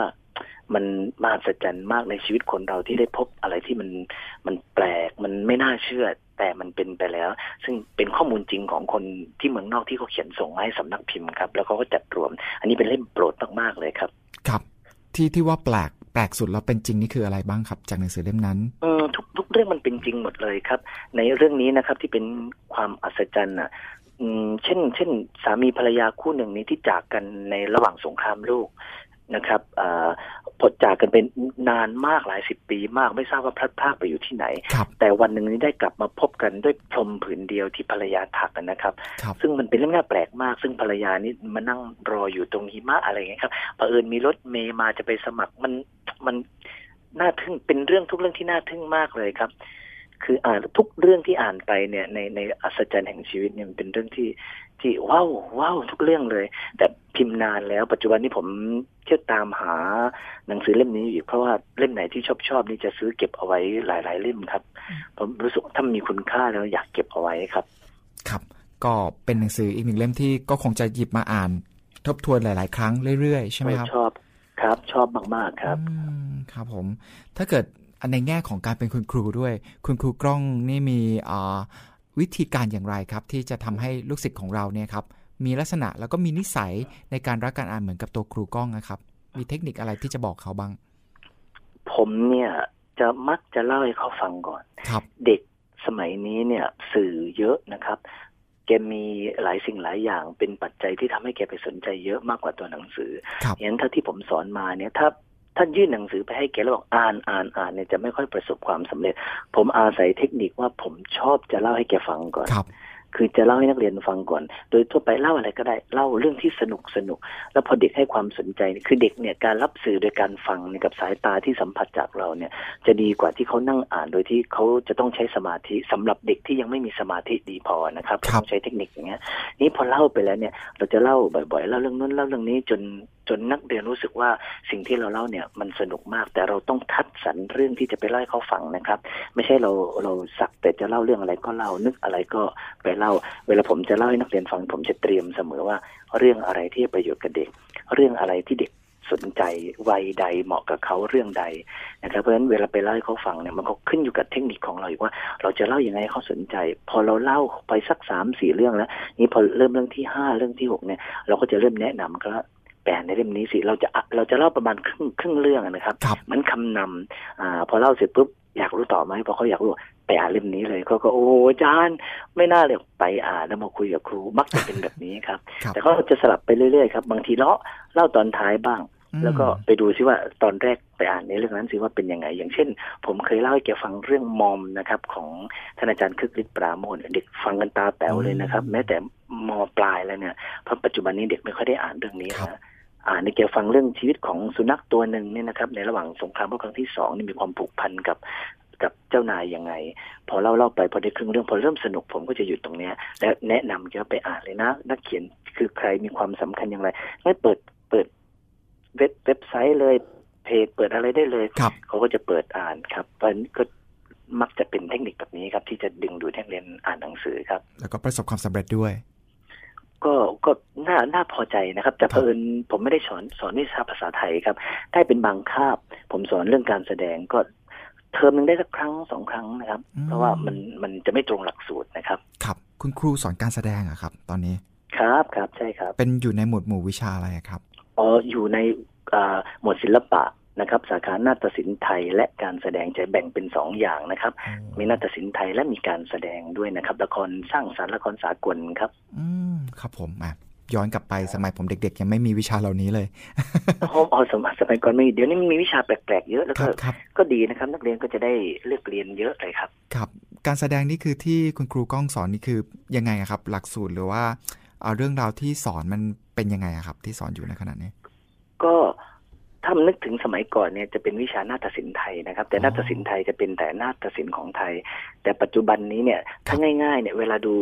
มันมหัศจรรย์มากในชีวิตคนเราที่ได้พบอะไรที่มันแปลกมันไม่น่าเชื่อแต่มันเป็นไปแล้วซึ่งเป็นข้อมูลจริงของคนที่เมืองนอกที่เขาเขียนส่งมาให้สำนักพิมพ์ครับแล้วเขาก็จัดรวมอันนี้เป็นเล่มโปรดมากๆเลยครับครับที่ว่าแปลกสุดแล้วเป็นจริงนี่คืออะไรบ้างครับจากหนังสือเล่มนั้นทุกเรื่องมันเป็นจริงหมดเลยครับในเรื่องนี้นะครับที่เป็นความอัศจรรย์อ่ะเช่นสามีภรรยาคู่หนึ่งนี้ที่จากกันในระหว่างสงครามโลกนะครับพอจากกันเป็นนานมากหลายสิบปีมากไม่ทราบว่าพลัดพรากไปอยู่ที่ไหนแต่วันหนึ่งนี้ได้กลับมาพบกันด้วยพรมผืนเดียวที่ภรรยาถักนะครับซึ่งมันเป็นเรื่องน่าแปลกมากซึ่งภรรยานี่มานั่งรออยู่ตรงหิมะอะไรอย่างเงี้ยครับเผอิญมีรถเมล์มาจะไปสมัครมันน่าทึ่งเป็นเรื่องทุกเรื่องที่น่าทึ่งมากเลยครับคือทุกเรื่องที่อ่านไปเนี่ยในอัศจรรย์แห่งชีวิตเนี่ยมันเป็นเรื่องที่ว้าวทุกเรื่องเลยแต่พิมพ์นานแล้วปัจจุบันนี้ผมเที่ยวตามหาหนังสือเล่มนี้อยู่เพราะว่าเล่มไหนที่ชอบนี่จะซื้อเก็บเอาไว้หลายๆเล่มครับผมรู้สึกถ้ามีคุณค่าแล้วอยากเก็บเอาไว้ครับครับก็เป็นหนังสืออีกหนึ่งเล่มที่ก็คงจะหยิบมาอ่านทบทวนหลายๆครั้งเรื่อยๆใช่ไหมครับชอบมากๆครับครับผมถ้าเกิดในแง่ของการเป็นคุณครูด้วยคุณครูกล้องนี่มีวิธีการอย่างไรครับที่จะทำให้ลูกศิษย์ของเราเนี่ยครับมีลักษณะแล้วก็มีนิสัยในการรักการอ่านเหมือนกับตัวครูกล้องนะครับมีเทคนิคอะไรที่จะบอกเขาบ้างผมเนี่ยจะมักจะเล่าให้เขาฟังก่อนเด็กสมัยนี้เนี่ยสื่อเยอะนะครับแกมีหลายสิ่งหลายอย่างเป็นปัจจัยที่ทำให้แกไปสนใจเยอะมากกว่าตัวหนังสืองั้นถ้าที่ผมสอนมาเนี่ยถ้ายื่นหนังสือไปให้แกแล้วบอกอ่านเนี่ยจะไม่ค่อยประสบความสำเร็จผมอาศัยเทคนิคว่าผมชอบจะเล่าให้แกฟังก่อนคือจะเล่าให้นักเรียนฟังก่อนโดยทั่วไปเล่าอะไรก็ได้เล่าเรื่องที่สนุกแล้วพอเด็กให้ความสนใจคือเด็กเนี่ยการรับสื่อโดยการฟังกับสายตาที่สัมผัสจากเราเนี่ยจะดีกว่าที่เขานั่งอ่านโดยที่เขาจะต้องใช้สมาธิสำหรับเด็กที่ยังไม่มีสมาธิดีพอนะครับต้องใช้เทคนิคอย่างเงี้ยนี่พอเล่าไปแล้วเนี่ยเราจะเล่าบ่อยๆเล่าเรื่องนู้นเล่าเรื่องนี้จนนักเรียนรู้สึกว่าสิ่งที่เราเล่าเนี่ยมันสนุกมากแต่เราต้องคัดสรรเรื่องที่จะไปเล่าให้เขาฟังนะครับไม่ใช่เราสักแต่จะเล่าเรื่องอะไรก็เล่านึกอะไรก็ไปเล่าเวลาผมจะเล่าให้นักเรียนฟังผมจะเตรียมเสมอว่าเรื่องอะไรที่ประโยชน์กับเด็กเรื่องอะไรที่เด็กสนใจวัยใดเหมาะกับเขาเรื่องใดนะครับเพราะฉะนั้นเวลาไปเล่าให้เขาฟังเนี่ยมันก็ขึ้นอยู่กับเทคนิคของเราอีกว่าเราจะเล่ายังไงให้เขาสนใจพอเราเล่าไปสัก 3-4 เรื่องแล้วนี่พอเริ่มเรื่องที่ 5 เรื่องที่ 6เนี่ยเราก็จะเริ่มแนะนำครับแปลในเล่มนี้สิเราจะเล่าประมาณครึ่งเรื่องนะครับมันคำนำพอเล่าเสร็จปุ๊บอยากรู้ต่อไหมพอเขาอยากรู้ไปอ่านเล่มนี้เลยก็โอ้อาจารย์ไม่น่าเลยไปอ่านแล้วมาคุยกับครูมักจะเป็นแบบนี้ครับแต่เขาจะสลับไปเรื่อยๆครับบางทีเล่าตอนท้ายบ้าง แล้วก็ไปดูซิว่าตอนแรกไปอ่านในเรื่องนั้นซิว่าเป็นยังไงอย่างเช่นผมเคยเล่าให้แกฟังเรื่องมอมนะครับของท่านอาจารย์คึกฤทธิ์ปราโมชเด็กฟังกันตาแป๋วเลยนะครับแม้แต่มอปลายแล้วเนี่ยเพราะปัจจุบันนี้เด็กไม่ค่อยได้อ่านเรื่องนี้นะในแกฟังเรื่องชีวิตของสุนัขตัวหนึ่งเนี่ยนะครับในระหว่างสงครามโลกครั้งที่2นี่มีความผูกพันกับเจ้านายยังไงพอเล่าไปพอได้ครึ่งเรื่องพอเริ่มสนุกผมก็จะหยุดตรงนี้และแนะนำแกไปอ่านเลยนะนักเขียนคือใครมีความสำคัญอย่างไรให้เปิดเว็บไซต์เลยเพจเปิดอะไรได้เลยเขาก็จะเปิดอ่านครับเพราะฉะนั้นก็มักจะเป็นเทคนิคแบบนี้ครับที่จะดึงดูดให้เรียนอ่านหนังสือครับแล้วก็ประสบความสำเร็จด้วยก็น่าพอใจนะครับแต่เผอิญผมไม่ได้สอนวิชาภาษาไทยครับได้เป็นบางคาบผมสอนเรื่องการแสดงก็เทอมนึงได้สักครั้งสองครั้งนะครับเพราะว่ามันจะไม่ตรงหลักสูตรนะครับครับคุณครูสอนการแสดงอะครับตอนนี้ครับครับใช่ครับเป็นอยู่ในหมวดหมู่วิชาอะไรครับอยู่ในหมวดศิลปะนะครับสาขานาฏศิลป์ไทยและการแสดงจะแบ่งเป็น2อย่างนะครับมีนาฏศิลป์ไทยและมีการแสดงด้วยนะครับละครสร้างสรรค์ละครสากลครับครับผมย้อนกลับไปสมัยผมเด็กๆยังไม่มีวิชาเหล่านี้เลยสมัยก่อนไม่เดี๋ยวนี้มีวิชาแปลกๆเยอะแล้วก็ดีนะครับนักเรียนก็จะได้เลือกเรียนเยอะเลยครับครับการแสดงนี่คือที่คุณครูก้องสอนนี่คือยังไงครับหลักสูตรหรือว่าเรื่องราวที่สอนมันเป็นยังไงครับที่สอนอยู่ในขณะนี้ก็ถ้านึกถึงสมัยก่อนเนี่ยจะเป็นวิชานาฏศิลป์ไทยนะครับแต่นาฏศิลป์ไทยจะเป็นแต่นาฏศิลป์ของไทยแต่ปัจจุบันนี้เนี่ยถ้าง่ายๆเนี่ยเวลาดู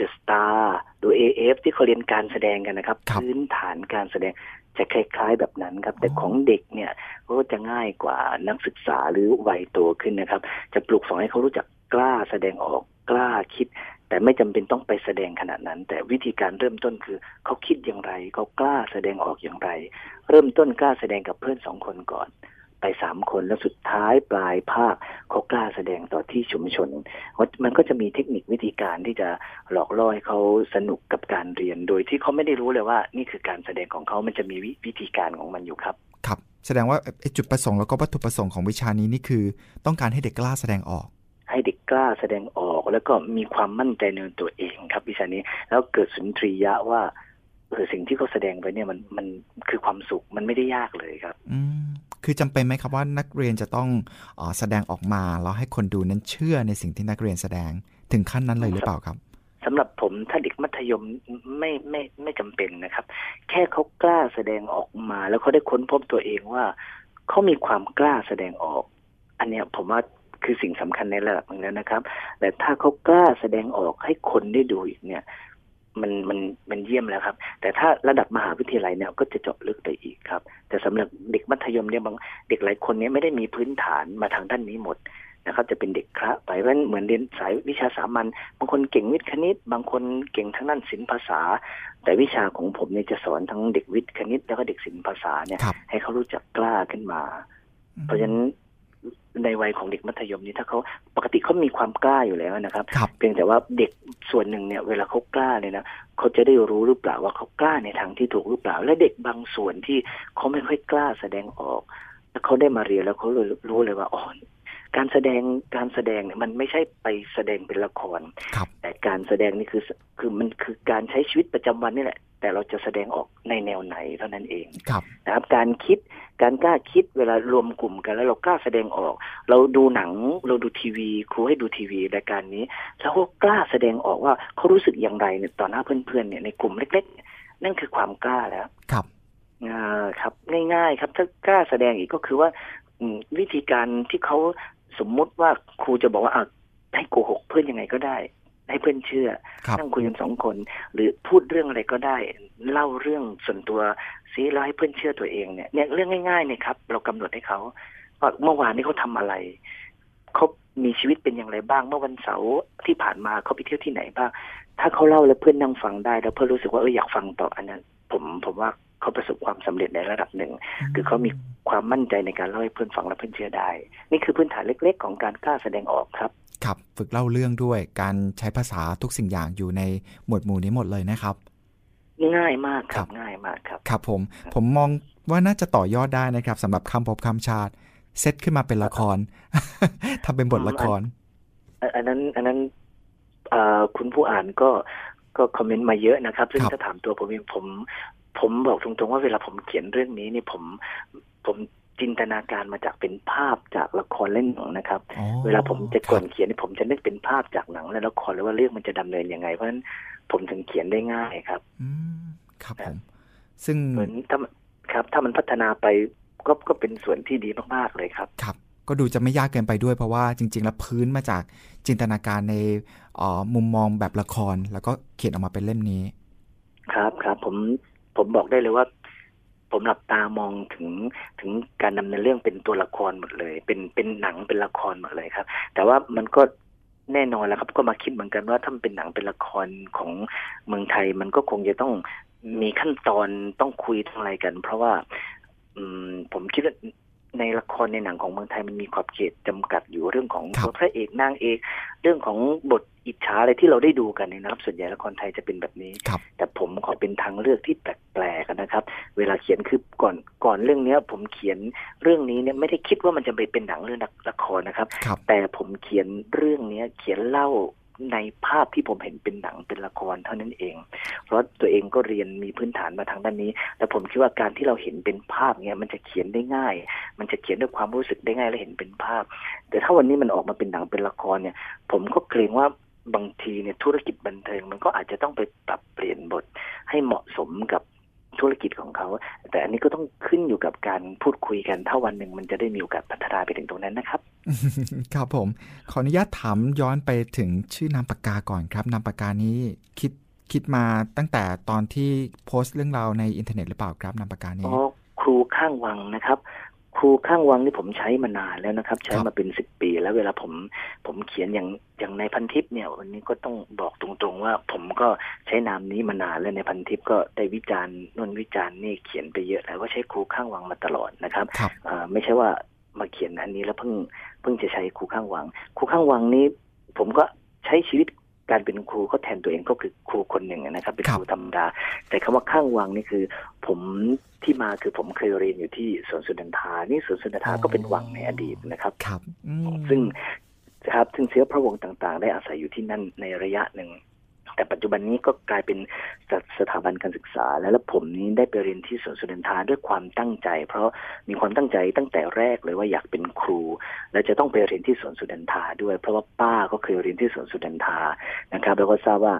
The Star ดู AF ที่เขาเรียนการแสดงกันนะครับพื้นฐานการแสดงจะคล้ายๆแบบนั้นครับแต่ของเด็กเนี่ยก็จะง่ายกว่านักศึกษาหรือวัยโตขึ้นนะครับจะปลูกฝังให้เขารู้จักกล้าแสดงออกกล้าคิดแต่ไม่จำเป็นต้องไปแสดงขนาดนั้นแต่วิธีการเริ่มต้นคือเขาคิดอย่างไรเขากล้าแสดงออกอย่างไรเริ่มต้นกล้าแสดงกับเพื่อน2คนก่อนไป3คนแล้วสุดท้ายปลายภาคเขากล้าแสดงต่อที่ชุมชนมันก็จะมีเทคนิควิธีการที่จะหลอกล่อให้เขาสนุกกับการเรียนโดยที่เขาไม่ได้รู้เลยว่านี่คือการแสดงของเขามันจะมีวิธีการของมันอยู่ครับครับแสดงว่าจุดประสงค์แล้วก็วัตถุประสงค์ของวิชานี้นี่คือต้องการให้เด็กกล้าแสดงออกให้เด็กกล้าแสดงออกแล้วก็มีความมั่นใจในตัวเองครับวิชานี้แล้วเกิดสุนทรียะว่าสิ่งที่เขาแสดงไปเนี่ยมันคือความสุขมันไม่ได้ยากเลยครับคือจำเป็นไหมครับว่านักเรียนจะต้องแสดงออกมาแล้วให้คนดูนั้นเชื่อในสิ่งที่นักเรียนแสดงถึงขั้นนั้นเลยหรือเปล่าครับสำหรับผมถ้าเด็กมัธยมไม่จำเป็นนะครับแค่เขากล้าแสดงออกมาแล้วเขาได้ค้นพบตัวเองว่าเขามีความกล้าแสดงออกอันเนี้ยผมว่าคือสิ่งสำคัญในระดับหนึ่งแล้วนะครับแต่ถ้าเขากล้าแสดงออกให้คนได้ดูอีกเนี่ยมันเยี่ยมแล้วครับแต่ถ้าระดับมหาวิทยาลัยเนี่ยก็จะเจาะลึกไปอีกครับแต่สำหรับเด็กมัธยมเนี่ยบางเด็กหลายคนเนี่ยไม่ได้มีพื้นฐานมาทางด้านนี้หมดนะครับจะเป็นเด็กคละไปว่าเหมือนเรียนสายวิชาสามัญบางคนเก่งวิทย์คณิตบางคนเก่งทางด้านศิลปภาษาแต่วิชาของผมเนี่ยจะสอนทั้งเด็กวิทย์คณิตแล้วก็เด็กศิลปภาษาเนี่ยให้เขารู้จักกล้าขึ้นมาเพราะฉะนั้นในวัยของเด็กมัธยมนี้ถ้าเขาปกติเขามีความกล้าอยู่แล้วนะครับเพียงแต่ว่าเด็กส่วนหนึ่งเนี่ยเวลาเขากล้าเนี่ยนะเขาจะได้รู้หรือเปล่าว่าเขากล้าในทางที่ถูกหรือเปล่าและเด็กบางส่วนที่เขาไม่ค่อยกล้าแสดงออกแล้วเขาได้มาเรียนแล้วเขารู้เลยว่าอ๋อการแสดงเนี่ยมันไม่ใช่ไปแสดงเป็นละครแต่การแสดงนี่คือมันคือการใช้ชีวิตประจำวันนี่แหละแต่เราจะแสดงออกในแนวไหนเท่านั้นเองนะครับการคิดการกล้าคิดเวลารวมกลุ่มกันแล้วเรากล้าแสดงออกเราดูหนังเราดูทีวีครูให้ดูทีวีรายการนี้แล้วก็กล้าแสดงออกว่าเขารู้สึกอย่างไรเนี่ยต่อหน้าเพื่อนๆเนี่ยในกลุ่มเล็กๆนั่นคือความกล้าแล้วครับครับง่ายๆครับถ้ากล้าแสดงอีกก็คือว่าวิธีการที่เขาสมมุติว่าครูจะบอกว่าให้โกหกเพื่อนยังไงก็ได้ให้เพื่อนเชื่อนั่งคุยกัน2คนหรือพูดเรื่องอะไรก็ได้เล่าเรื่องส่วนตัวซิแล้วให้เพื่อนเชื่อตัวเองเนี่ยเรื่องง่ายๆเนี่ยครับเรากำหนดให้เขาว่าเมื่อวานนี้เขาทำอะไรเขามีชีวิตเป็นอย่างไรบ้างเมื่อวันเสาร์ที่ผ่านมาเขาไปเที่ยวที่ไหนบ้างถ้าเขาเล่าแล้วเพื่อนนั่งฟังได้แล้วเพื่อนรู้สึกว่าอยากฟังต่ออันนั้นผมว่าเขาประสบความสำเร็จในระดับหนึ่งคือเขามีความมั่นใจในการเล่าให้เพื่อนฟังและเพื่อนเชื่อได้นี่คือพื้นฐานเล็กๆของการกล้าแสดงออกครับครับฝึกเล่าเรื่องด้วยการใช้ภาษาทุกสิ่งอย่างอยู่ในหมวดหมู่นี้หมดเลยนะครับง่ายมากครับง่ายมากครับครับผมมองว่าน่าจะต่อยอดได้นะครับสำหรับคำพบคำชาติเซตขึ้นมาเป็นละครทำเป็นบทละครอันนั้นคุณผู้อ่านก็คอมเมนต์มาเยอะนะครับซึ่งถ้าถามตัวผม ผมบอกตรงๆว่าเวลาผมเขียนเรื่องนี้นี่ผมจินตนาการมาจากเป็นภาพจากละครเล่นหนังนะครับเวลาผมจะก่อนเขียนนี่ผมจะนึกเป็นภาพจากหนังและละครแล้วว่าเรื่องมันจะดำเนินยังไงเพราะฉะนั้นผมถึงเขียนได้ง่ายครับครับผมซึ่งเหมือนครับถ้ามันพัฒนาไปก็เป็นส่วนที่ดีมากๆเลยครับครับก็ดูจะไม่ยากเกินไปด้วยเพราะว่าจริงๆแล้วพื้นมาจากจินตนาการในมุมมองแบบละครแล้วก็เขียนออกมาเป็นเล่มนี้ครับครับผมบอกได้เลยว่าผมหลับตามองถึงการดำเนินเรื่องเป็นตัวละครหมดเลยเป็นหนังเป็นละครหมดเลยครับแต่ว่ามันก็แน่นอนแล้วครับก็มาคิดเหมือนกันว่าถ้าเป็นหนังเป็นละครของเมืองไทยมันก็คงจะต้องมีขั้นตอนต้องคุยทั้งอะไรกันเพราะว่าผมคิดว่าในละครในหนังของเมืองไทยมันมีขอบเขตจำกัดอยู่เรื่องของพระเอกนางเอกเรื่องของบทอิจฉาอะไรที่เราได้ดูกันนะครับส่วนใหญ่ละครไทยจะเป็นแบบนี้แต่ผมขอเป็นทางเลือกที่แปลกๆนะครับเวลาเขียนคือก่อนเรื่องนี้ผมเขียนเรื่องนี้เนี่ยไม่ได้คิดว่ามันจะเป็นหนังเรื่องละครนะครับแต่ผมเขียนเรื่องนี้เขียนเล่าในภาพที่ผมเห็นเป็นหนังเป็นละครเท่านั้นเองเพราะตัวเองก็เรียนมีพื้นฐานมาทางด้านนี้แต่ผมคิดว่าการที่เราเห็นเป็นภาพเนี่ยมันจะเขียนได้ง่ายมันจะเขียนด้วยความรู้สึกได้ง่ายและเห็นเป็นภาพแต่ถ้าวันนี้มันออกมาเป็นหนังเป็นละครเนี่ยผมก็เกรงว่าบางทีเนี่ยธุรกิจบันเทิงมันก็อาจจะต้องไปปรับเปลี่ยนบทให้เหมาะสมกับธุรกิจของเขาแต่อันนี้ก็ต้องขึ้นอยู่กับการพูดคุยกันถ้าวันหนึ่งมันจะได้มีโอกาสพัฒนาไปถึงตรงนั้นนะครับครับผมขออนุญาตถามย้อนไปถึงชื่อนามปากกาก่อนครับนามปากกานี้คิดมาตั้งแต่ตอนที่โพสต์เรื่องราวในอินเทอร์เน็ตหรือเปล่าครับนามปากกานี้ครูข้างวังนะครับครูข้างวังนี่ผมใช้มานานแล้วนะครับใช้มาเป็น10ปีแล้วเวลาผมเขียนอย่างในพันทิปเนี่ยวันนี้ก็ต้องบอกตรงๆว่าผมก็ใช้นามนี้มานานแล้วในพันทิปก็ได้วิจารณ์นู่นวิจารณ์นี่เขียนไปเยอะแล้วก็ใช้ครูข้างวังมาตลอดนะครับไม่ใช่ว่ามาเขียนอันนี้แล้วเพิ่งจะใช้ครูข้างวังครูข้างวังนี้ผมก็ใช้ชีวิตการเป็นครูก็แทนตัวเองก็คือครูคนหนึ่งนะครับเป็นครูธรรมดาแต่คำว่าข้างวังนี่คือผมที่มาคือผมเคยเรียนอยู่ที่สวนสุนันทานี่สวนสุนันทาก็เป็นวังในอดีตนะครับซึ่งเชื้อพระวงศ์ต่างๆได้อาศัยอยู่ที่นั่นในระยะหนึ่งแต่ปัจจุบันนี้ก็กลายเป็นสถาบันการศึกษาและผมนี้ได้ไปเรียนที่สวนสุนันทาด้วยความตั้งใจเพราะมีความตั้งใจตั้งแต่แรกเลยว่าอยากเป็นครูและจะต้องไปเรียนที่สวนสุนันทาด้วยเพราะว่าป้าก็เคยเรียนที่สวนสุนันทานะครับแล้วก็ทราบว่า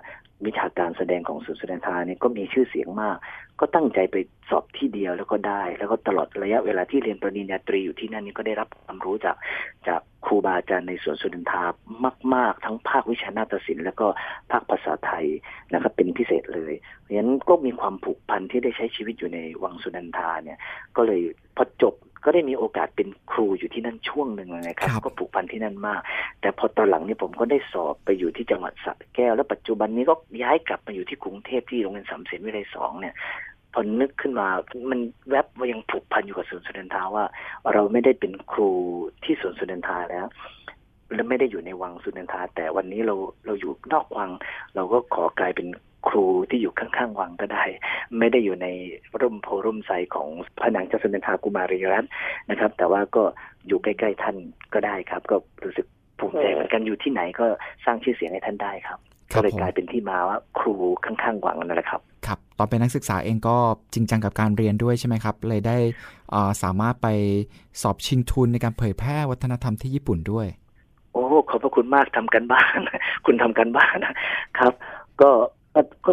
วิชาการแสดงของสวนสุนันทาเนี่ยก็มีชื่อเสียงมากก็ตั้งใจไปสอบที่เดียวแล้วก็ได้แล้วก็ตลอดระยะเวลาที่เรียนปริญญาตรีอยู่ที่นั่นนี่ก็ได้รับความรู้จากครูบาอาจารย์ในสวนสุนันทามากๆทั้งภาควิชานาฏศิลป์แล้วก็ภาคภาษาไทยนะครับเป็นพิเศษเลยเพราะฉะนั้นก็มีความผูกพันที่ได้ใช้ชีวิตอยู่ในวังสุนันทาเนี่ยก็เลยพอจบก็ได้มีโอกาสเป็นครูอยู่ที่นั่นช่วงหนึ่งนะครับก็ผูกพันที่นั่นมากแต่พอตอนหลังนี่ผมก็ได้สอบไปอยู่ที่จังหวัดสระแก้วแล้วปัจจุบันนี้ก็ย้ายกลับมาอยู่ที่กรุงเทพที่โรงเรียนสามเสนวิไล2เนี่ยพอนึกขึ้นมามันแวบว่ายังผูกพันอยู่กับสวนสุนันทาว่าเราไม่ได้เป็นครูที่สวนสุนันทาแล้วและไม่ได้อยู่ในวังสุนันทาแต่วันนี้เราอยู่นอกวังเราก็ขอกลายเป็นครูที่อยู่ข้างๆวังก็ได้ไม่ได้อยู่ในร่มโพร่มไทรของพระนางเจ้าสุนันทากุมารีรัตน์นะครับแต่ว่าก็อยู่ใกล้ๆท่านก็ได้ครับก็รู้สึกภูมิใจเหมือนกันอยู่ที่ไหนก็สร้างชื่อเสียงให้ท่านได้ครับก็เลยกลายเป็นที่มาว่าครูข้างๆวังนั่นแหละครับครับตอนเป็นนักศึกษาเองก็จริงจังกับการเรียนด้วยใช่ไหมครับเลยได้สามารถไปสอบชิงทุนในการเผยแพร่วัฒนธรรมที่ญี่ปุ่นด้วยโอ้ขอบพระคุณมากทำกันบ้านคุณทำกันบ้านนะครับก็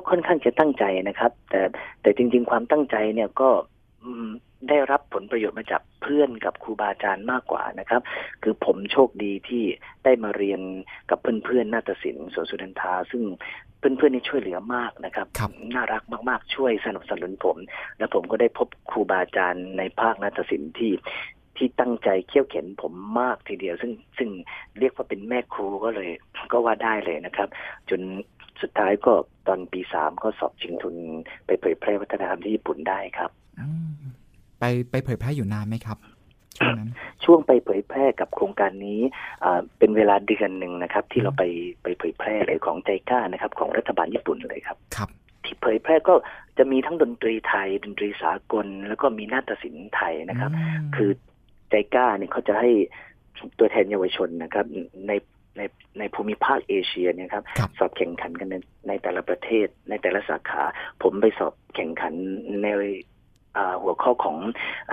ค่อนข้างจะตั้งใจนะครับแต่จริงๆความตั้งใจเนี่ยก็ได้รับผลประโยชน์มาจากเพื่อนกับครูบาอาจารย์มากกว่านะครับคือผมโชคดีที่ได้มาเรียนกับเพื่อนๆนาฏศิลป์สวนสุนันทาซึ่งเพื่อนๆนี่ช่วยเหลือมากนะครับน่ารักมากๆช่วยสนับสนุนผมและผมก็ได้พบครูบาอาจารย์ในภาคนาฏศิลป์ที่ตั้งใจเขี่ยวเข็นผมมากทีเดียวซึ่งเรียกว่าเป็นแม่ครูก็ว่าได้เลยนะครับจนสุดท้ายก็ตอนปี3ก็สอบชิงทุนไปเผยแพร่วัฒนธรรมที่ญี่ปุ่นได้ครับไปเผยแพร่อยู่นานไหมครับช่วงไปเผยแพร่กับโครงการนี้เป็นเวลาเดือนหนึ่งนะครับที่เราไปเผยแพร่เลยของใจกล้านะครับของรัฐบาลญี่ปุ่นเลยครับครับที่เผยแพร่ก็จะมีทั้งดนตรีไทยดนตรีสากลแล้วก็มีนาฏศิลป์ไทยนะครับคือใจกล้าเนี่ยเขาจะให้ตัวแทนเยาวชนนะครับในภูมิภาคเอเชียเนี่ยครับสอบแข่งขันกันในแต่ละประเทศในแต่ละสาขาผมไปสอบ แข่งขันในหัวข้อของ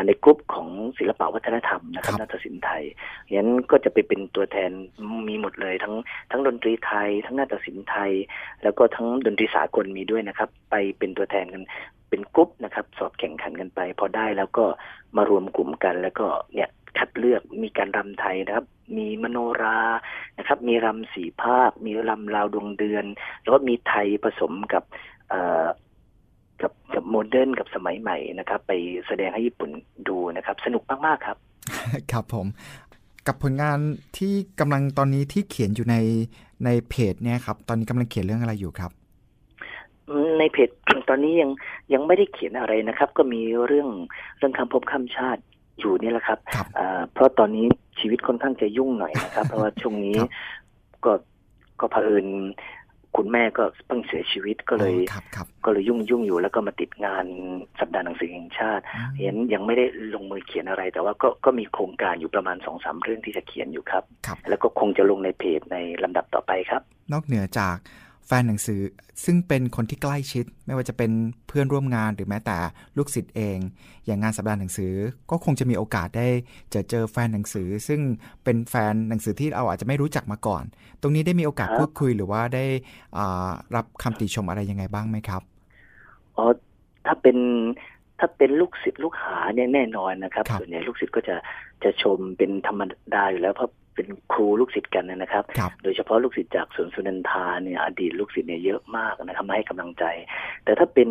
ในกลุ่มของศิลปวัฒนธรรมนะครับนาฏศิลป์ไทยงั้นก็จะไปเป็นตัวแทนมีหมดเลยทั้งดนตรีไทยทั้งนาฏศิลป์ไทยแล้วก็ทั้งดนตรีสากลมีด้วยนะครับไปเป็นตัวแทนกันเป็นกลุ่มนะครับสอบแข่งขันกันไปพอได้แล้วก็มารวมกลุ่มกันแล้วก็เนี่ยคัดเลือกมีการรำไทยนะครับมีมโนรานะครับมีรำสี่ภาคมีรำราวดวงเดือนแล้วก็มีไทยผสมกับโมเดิร์นกับสมัยใหม่นะครับไปแสดงให้ญี่ปุ่นดูนะครับสนุกมากๆครับครับผมกับผลงานที่กำลังตอนนี้ที่เขียนอยู่ในเพจเนี่ยครับตอนนี้กำลังเขียนเรื่องอะไรอยู่ครับในเพจตอนนี้ยังไม่ได้เขียนอะไรนะครับก็มีเรื่องคำพบคำชาติอยู่นี่แหละครับเพราะตอนนี้ชีวิตค่อนข้างจะยุ่งหน่อยนะครับเพราะว่าช่วงนี้ก็เผอิญคุณแม่ก็เพิ่งเสียชีวิตก็เลยยุ่งอยู่แล้วก็มาติดงานสัปดาห์หนังสือแห่งชาติเห็นยังไม่ได้ลงมือเขียนอะไรแต่ว่าก็มีโครงการอยู่ประมาณ 2-3 เรื่องที่จะเขียนอยู่ครับแล้วก็คงจะลงในเพจในลำดับต่อไปครับนอกเหนือจากแฟนหนังสือซึ่งเป็นคนที่ใกล้ชิดไม่ว่าจะเป็นเพื่อนร่วมงานหรือแม้แต่ลูกศิษย์เองอย่างงานสัปดาห์หนังสือก็คงจะมีโอกาสได้เจอแฟนหนังสือซึ่งเป็นแฟนหนังสือที่เราอาจจะไม่รู้จักมาก่อนตรงนี้ได้มีโอกาสพูดคุยหรือว่าได้รับคำติชมอะไรยังไงบ้างไหมครับอ๋อถ้าเป็นลูกศิษย์ลูกหาเนี่ยแน่นอนนะครับส่วนใหญ่ลูกศิษย์ก็จะชมเป็นธรรมดาอยู่แล้วเพราะเป็นครูลูกศิษย์กันนะครับโดยเฉพาะลูกศิษย์จากสวนสุนันทาเนี่ยอดีตลูกศิษย์เนี่ยเยอะมากนะครับมาให้กำลังใจแต่ถ้าเป็น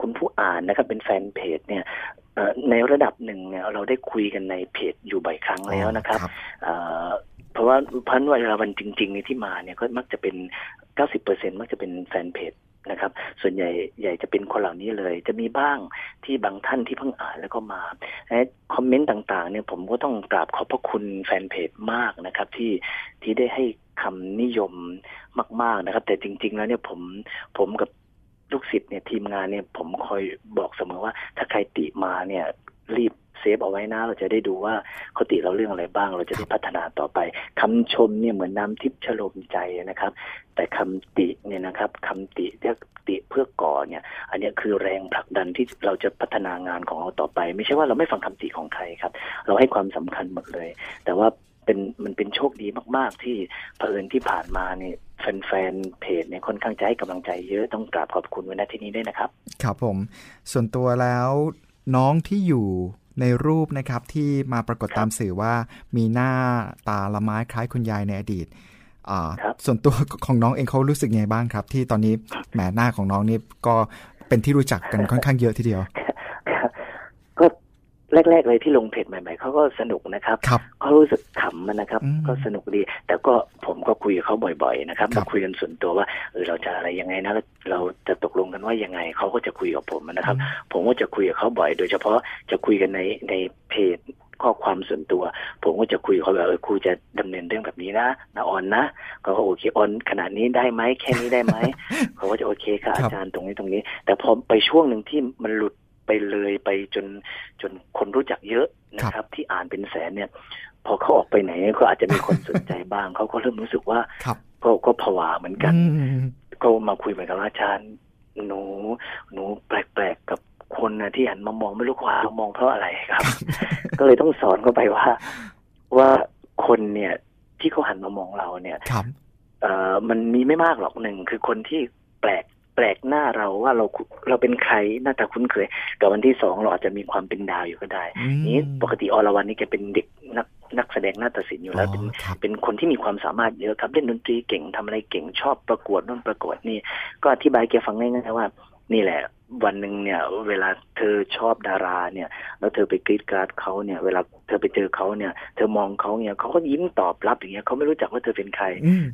คุณผู้อ่านนะครับเป็นแฟนเพจเนี่ยในระดับหนึ่งเนี่ยเราได้คุยกันในเพจอยู่บ่อยครั้งแล้วนะครับเพราะว่าพันวันจริงๆนี่ที่มาเนี่ยก็มักจะเป็น 90% มักจะเป็นแฟนเพจนะครับส่วนใหญ่จะเป็นคนเหล่านี้เลยจะมีบ้างที่บางท่านที่เพิ่งอ่านแล้วก็มาคอมเมนต์ต่างๆเนี่ยผมก็ต้องกราบขอบพระคุณแฟนเพจมากนะครับที่ได้ให้คำนิยมมากๆนะครับแต่จริงๆแล้วเนี่ยผมกับลูกศิษย์เนี่ยทีมงานเนี่ยผมคอยบอกเสมอว่าถ้าใครติมาเนี่ยรีบเซฟเอาไว้นะเราจะได้ดูว่าเขาติเราเรื่องอะไรบ้างเราจะได้พัฒนาต่อไปคำชมเนี่ยเหมือนน้ำทิพย์ชโลมใจนะครับแต่คำติเนี่ยนะครับคำติเรียกติเพื่อก่อเนี่ยอันนี้คือแรงผลักดันที่เราจะพัฒนางานของเราต่อไปไม่ใช่ว่าเราไม่ฟังคำติของใครครับเราให้ความสำคัญหมดเลยแต่ว่ามันเป็นโชคดีมากๆที่เผอิญที่ผ่านมาเนี่ยแฟนเพจเนี่ยค่อนข้างจะให้กำลังใจเยอะต้องกราบขอบคุณไว้ณที่นี้ด้วยนะครับครับผมส่วนตัวแล้วน้องที่อยู่ในรูปนะครับที่มาปรากฏตามสื่อว่ามีหน้าตาละไม้คล้ายคุณยายในอดีตส่วนตัวของน้องเองเขารู้สึกไงบ้างครับที่ตอนนี้แหมหน้าของน้องนี่ก็เป็นที่รู้จักกันค่อนข้างเยอะทีเดียวก็แรกๆเลยที่ลงเพจใหม่ๆเขาก็สนุกนะครับเขารู้สึกขำนะครับก็สนุกดีแต่ก็ผมก็คุยกับเขาบ่อยๆนะครับมาคุยกันส่วนตัวว่าเราจะอะไรยังไงนะเราจะตกลงกันว่ายังไงเขาก็จะคุยกับผมนะครับผมก็จะคุยกับเขาบ่อยโดยเฉพาะจะคุยกันในเพจข้อความส่วนตัวผมก็จะคุยเขาแบบครูจะดำเนินเรื่องแบบนี้นะออนนะเขาก็โอเคออนขนาดนี้ได้ไหมแค่นี้ได้ไหมเขาก็จะโอเคค่ะอาจารย์ตรงนี้แต่พอไปช่วงนึงที่มันหลุดไปเลยไปจนคนรู้จักเยอะนะครับที่อ่านเป็นแสนเนี่ยพอเขาออกไปไหนก็อาจจะมีคนสนใจบ้าง เขาก็เริ่มรู้สึกว่าก็ผวาเหมือนกันก็มาคุยเหมือนกับอาจารย์หนูแปลกๆกับคนนะที่หันมามองไม่รู้ว่ามองเพราะอะไรครับ ก็เลยต้องสอนเขาไปว่าคนเนี่ยที่เขาหันมามองเราเนี่ยมันมีไม่มากหรอกหนึ่งคือคนที่แปลกหน้าเราว่าเราเป็นใครหน้าตาคุ้นเคยกับวันที่2เราอาจจะมีความเป็นดาวอยู่ก็ได้นี้ปกติอรวรรณนี่แกเป็นเด็กนักแสดงนาฏศิลป์อยู่แล้วเป็นคนที่มีความสามารถเยอะครับเล่นดนตรีเก่งทำอะไรเก่งชอบประกวดนู่นประกวดนี่ก็อธิบายแกฟังง่ายๆว่านี่แหละวันนึงเนี่ยเวลาเธอชอบดาราเนี่ยแล้วเธอไปกรีดกราดเขาเนี่ยเวลาเธอไปเจอเขาเนี่ยเธอมองเขาเนี่ยเขาก็ยิ้มตอบรับอย่างเงี้ยเขาไม่รู้จักว่าเธอเป็นใคร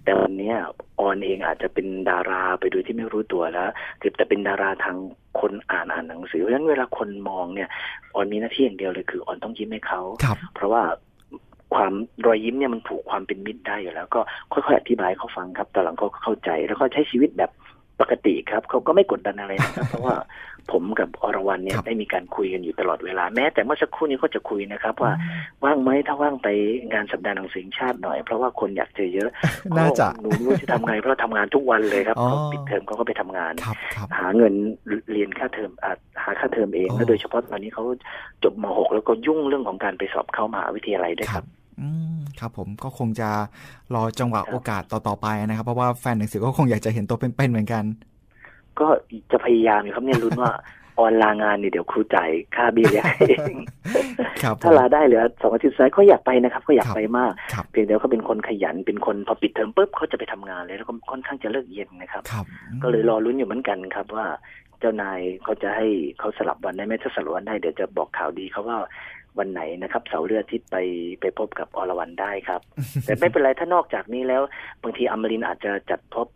แต่วันนี้ออนเองอาจจะเป็นดาราไปโดยที่ไม่รู้ตัวแล้วแต่เป็นดาราทางคนอ่านหนังสือเพราะฉะนั้นเวลาคนมองเนี่ยออนมีหน้าที่อย่างเดียวเลยคือออนต้องยิ้มให้เขาเพราะว่าความรอยยิ้มเนี่ยมันผูกความเป็นมิตรได้อยู่แล้วก็ค่อยๆอธิบายเขาฟังครับตอนหลังเขาเข้าใจแล้วก็ใช้ชีวิตแบบ ปกติครับเขาก็ไม่กดดันอะไรนะครับเพราะว่าผมกับอรวรรณเนี่ยได้มีการคุยกันอยู่ตลอดเวลาแม้แต่เมื่อสักครู่นี้ก็จะคุยนะครับว่าว่างไหมถ้าว่างไปงานสัปดาห์หนังสือชาติหน่อยเพราะว่าคนอยากเจอเยอะน่าจะหนูรู้จะทำไงเพราะทำงานทุกวันเลยครับปิดเทอมเขาก็ไปทำงานหาเงินเรียนค่าเทอมหาค่าเทอมเองแล้วโดยเฉพาะตอนนี้เขาจบม.6 แล้วก็ยุ่งเรื่องของการไปสอบเข้ามหาวิทยาลัยด้วยครับครับผมก็คงจะรอจังหวะโอกาสต่อไปนะครับเพราะว่าแฟนหนังสือก็คงอยากจะเห็นตัวเป็นๆเหมือนกันก็จะพยายามอยู่ครับเนี่ยลุ้นว่าออนลางานเนี่ยเดี๋ยวครูจ่ายค่าเบี้ยเองถ้าลาได้เหลือ2อาทิตย์ซ้ายเขาอยากไปนะครับเขาอยากไปมากเพียงเดียวเขาเป็นคนขยันเป็นคนพอปิดเทอมปุ๊บเขาจะไปทำงานเลยแล้วก็ค่อนข้างจะเลิกเย็นนะครับก็เลยรอลุ้นอยู่เหมือนกันครับว่าเจ้านายเขาจะให้เขาสลับวันได้ไหมถ้าสลับวันได้เดี๋ยวจะบอกข่าวดีเขาว่าวันไหนนะครับเสาร์เรือที่ไปพบกับอรวรรณได้ครับแต่ไม่เป็นไรถ้านอกจากนี้แล้วบางทีอมรินทร์อาจจะจัดพบ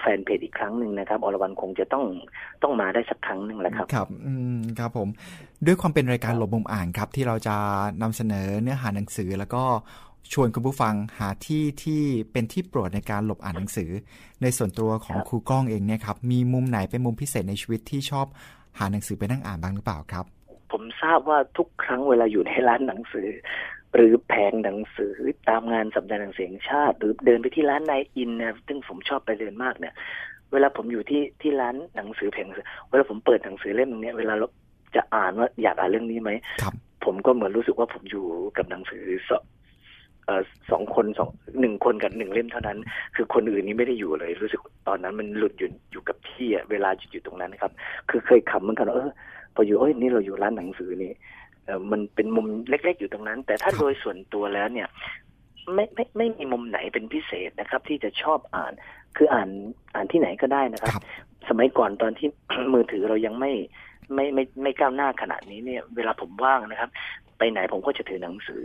แฟนเพจอีกครั้งหนึ่งนะครับอรวรรณคงจะต้องมาได้สักครั้งหนึ่งแหละครับครับครับผมด้วยความเป็นรายการหลบมุมอ่านครับที่เราจะนำเสนอเนื้อหาหนังสือแล้วก็ชวนคุณผู้ฟังหาที่เป็นที่โปรดในการหลบอ่านหนังสือในส่วนตัวของครูก้องเองเนี่ยครับมีมุมไหนเป็นมุมพิเศษในชีวิตที่ชอบหาหนังสือไปนั่งอ่านบ้างหรือเปล่าครับผมทราบว่าทุกครั้งเวลาอยู่ในร้านหนังสือหรือแผงหนังสือตามงานสัปดาห์หนังสือแห่งชาติหรือเดินไปที่ร้านนายอินนะซึ่งผมชอบไปเดินมากเนี่ยเวลาผมอยู่ที่ร้านหนังสือแผงเวลาผมเปิดหนังสือเล่มนึงเนี่ยเวลาเราจะอ่านว่าอยากอ่านเรื่องนี้ไหมผมก็เหมือนรู้สึกว่าผมอยู่กับหนังสือ1 คนกับ1เล่มเท่านั้นคือคนอื่นนี้ไม่ได้อยู่เลยรู้สึกตอนนั้นมันหลุดอยู่กับที่เวลาอยู่ตรงนั้นนะครับคือเคยขำเหมือนกันพออยู่นี่เราอยู่ร้านหนังสือนี่มันเป็นมุมเล็กๆอยู่ตรงนั้นแต่ถ้าโดยส่วนตัวแล้วเนี่ยไม่มีมุมไหนเป็นพิเศษนะครับที่จะชอบอ่านคืออ่านที่ไหนก็ได้นะครับสมัยก่อนตอนที่ มือถือเรายังไม่ก้าวหน้าขนาดนี้เนี่ยเวลาผมว่างนะครับไปไหนผมก็จะถือหนังสือ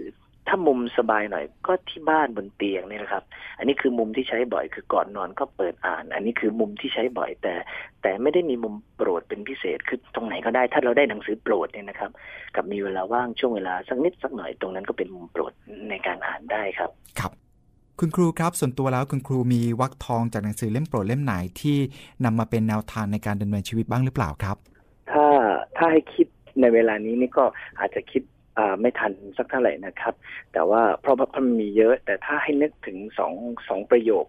ถ้ามุมสบายหน่อยก็ที่บ้านบนเตียงนี่แหละครับอันนี้คือมุมที่ใช้บ่อยคือก่อนนอนก็เปิดอ่านอันนี้คือมุมที่ใช้บ่อยแต่ไม่ได้มีมุมโปรดเป็นพิเศษคือตรงไหนก็ได้ถ้าเราได้หนังสือโปรดเนี่ยนะครับกับมีเวลาว่างช่วงเวลาสักนิดสักหน่อยตรงนั้นก็เป็นมุมโปรดในการอ่านได้ครับครับคุณครูครับส่วนตัวแล้วคุณครูมีวรรคทองจากหนังสือเล่มโปรดเล่มไหนที่นำมาเป็นแนวทางในการดำเนินชีวิตบ้างหรือเปล่าครับถ้าให้คิดในเวลานี้นี่ก็อาจจะคิดไม่ทันสักเท่าไหร่นะครับแต่ว่าเพราะมันมีเยอะแต่ถ้าให้นึกถึงสองประโยค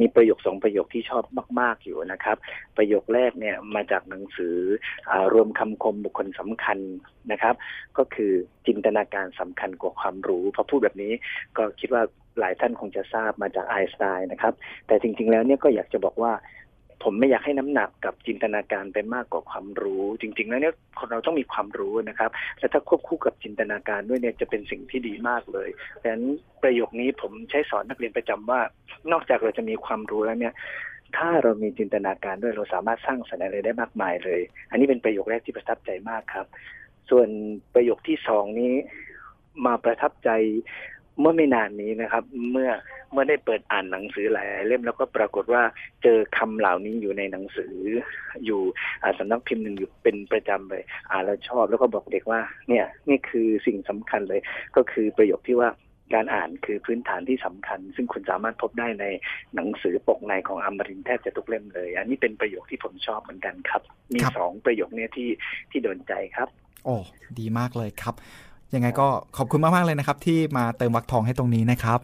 มีประโยค2ประโยคที่ชอบมากๆอยู่นะครับประโยคแรกเนี่ยมาจากหนังสือรวมคำคมบุคคลสำคัญนะครับก็คือจินตนาการสำคัญกว่าความรู้พอพูดแบบนี้ก็คิดว่าหลายท่านคงจะทราบมาจากไอน์สไตน์นะครับแต่จริงๆแล้วเนี่ยก็อยากจะบอกว่าผมไม่อยากให้น้ำหนักกับจินตนาการไปมากกว่าความรู้จริงๆแล้วเนี่ยคนเราต้องมีความรู้นะครับและถ้าควบคู่กับจินตนาการด้วยเนี่ยจะเป็นสิ่งที่ดีมากเลยดังนั้นประโยคนี้ผมใช้สอนนักเรียนประจำว่านอกจากเราจะมีความรู้แล้วเนี่ยถ้าเรามีจินตนาการด้วยเราสามารถสร้างสรรค์อะไรได้มากมายเลยอันนี้เป็นประโยคแรกที่ประทับใจมากครับส่วนประโยคที่2นี้มาประทับใจเมื่อไม่นานนี้นะครับเมื่อได้เปิดอ่านหนังสือหลายเล่มแล้วก็ปรากฏว่าเจอคำเหล่านี้อยู่ในหนังสืออยู่สำนักพิมพ์หนึ่งอยู่เป็นประจำเลยอ่านแล้วชอบแล้วก็บอกเด็กว่าเนี่ยนี่คือสิ่งสำคัญเลยก็คือประโยคที่ว่าการอ่านคือพื้นฐานที่สำคัญซึ่งคุณสามารถพบได้ในหนังสือปกในของอมรินทร์แทบจะทุกเล่มเลยอันนี้เป็นประโยคที่ผมชอบเหมือนกันครับมี2ประโยคนี้ที่โดนใจครับโอ้ดีมากเลยครับยังไงก็ขอบคุณมากๆเลยนะครับที่มาเติมวรรคทองให้ตรงนี้นะครับ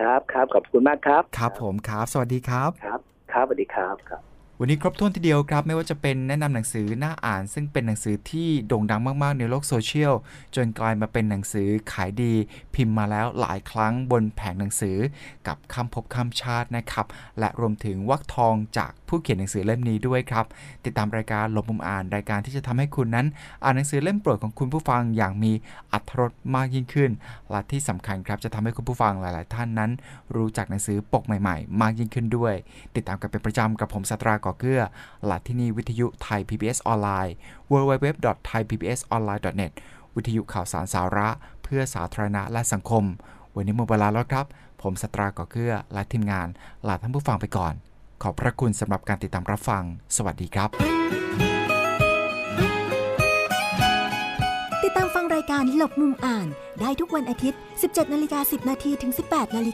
ครับขอบคุณมากครับครับผมครับสวัสดีครับครับสวัสดีครับครับวันนี้ครบถ้วนทีเดียวครับไม่ว่าจะเป็นแนะนำหนังสือน่าอ่านซึ่งเป็นหนังสือที่โด่งดังมากๆในโลกโซเชียลจนกลายมาเป็นหนังสือขายดีพิมพ์มาแล้วหลายครั้งบนแผงหนังสือกับคำพบคำชาตินะครับและรวมถึงวรรคทองจากผู้เขียนหนังสือเล่มนี้ด้วยครับติดตามรายการหลบมุมอ่านรายการที่จะทำให้คุณนั้นอ่านหนังสือเล่มโปรดของคุณผู้ฟังอย่างมีอรรถรสมากยิ่งขึ้นและที่สำคัญครับจะทำให้คุณผู้ฟังหลายๆท่านนั้นรู้จักหนังสือปกใหม่ๆมากยิ่งขึ้นด้วยติดตามกันเป็นประจำกับผมศาสตราเกื้อหลักที่นี่วิทยุไทย PBS ออนไลน์ www.thaipbsonline.net วิทยุข่าวสารสาระเพื่อสาธารณะและสังคมวันนี้หมดเวลาแล้วครับผมสตราก่อเกื้อและทีมงานลาท่านผู้ฟังไปก่อนขอบพระคุณสำหรับการติดตามรับฟังสวัสดีครับติดตามฟังรายการ หลบมุมอ่านได้ทุกวันอาทิตย์ 17:10 น. ถึง 18:00 น.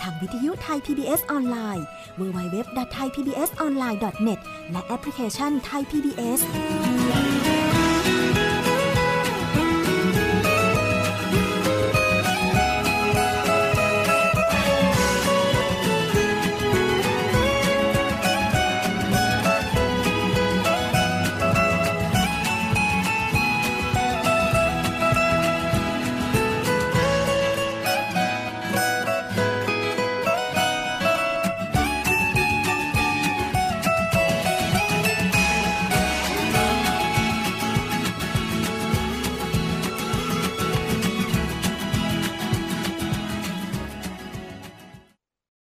ทางวิทยุไทย PBS ออนไลน์ www.thaipbsonline.net และแอปพลิเคชัน Thai PBS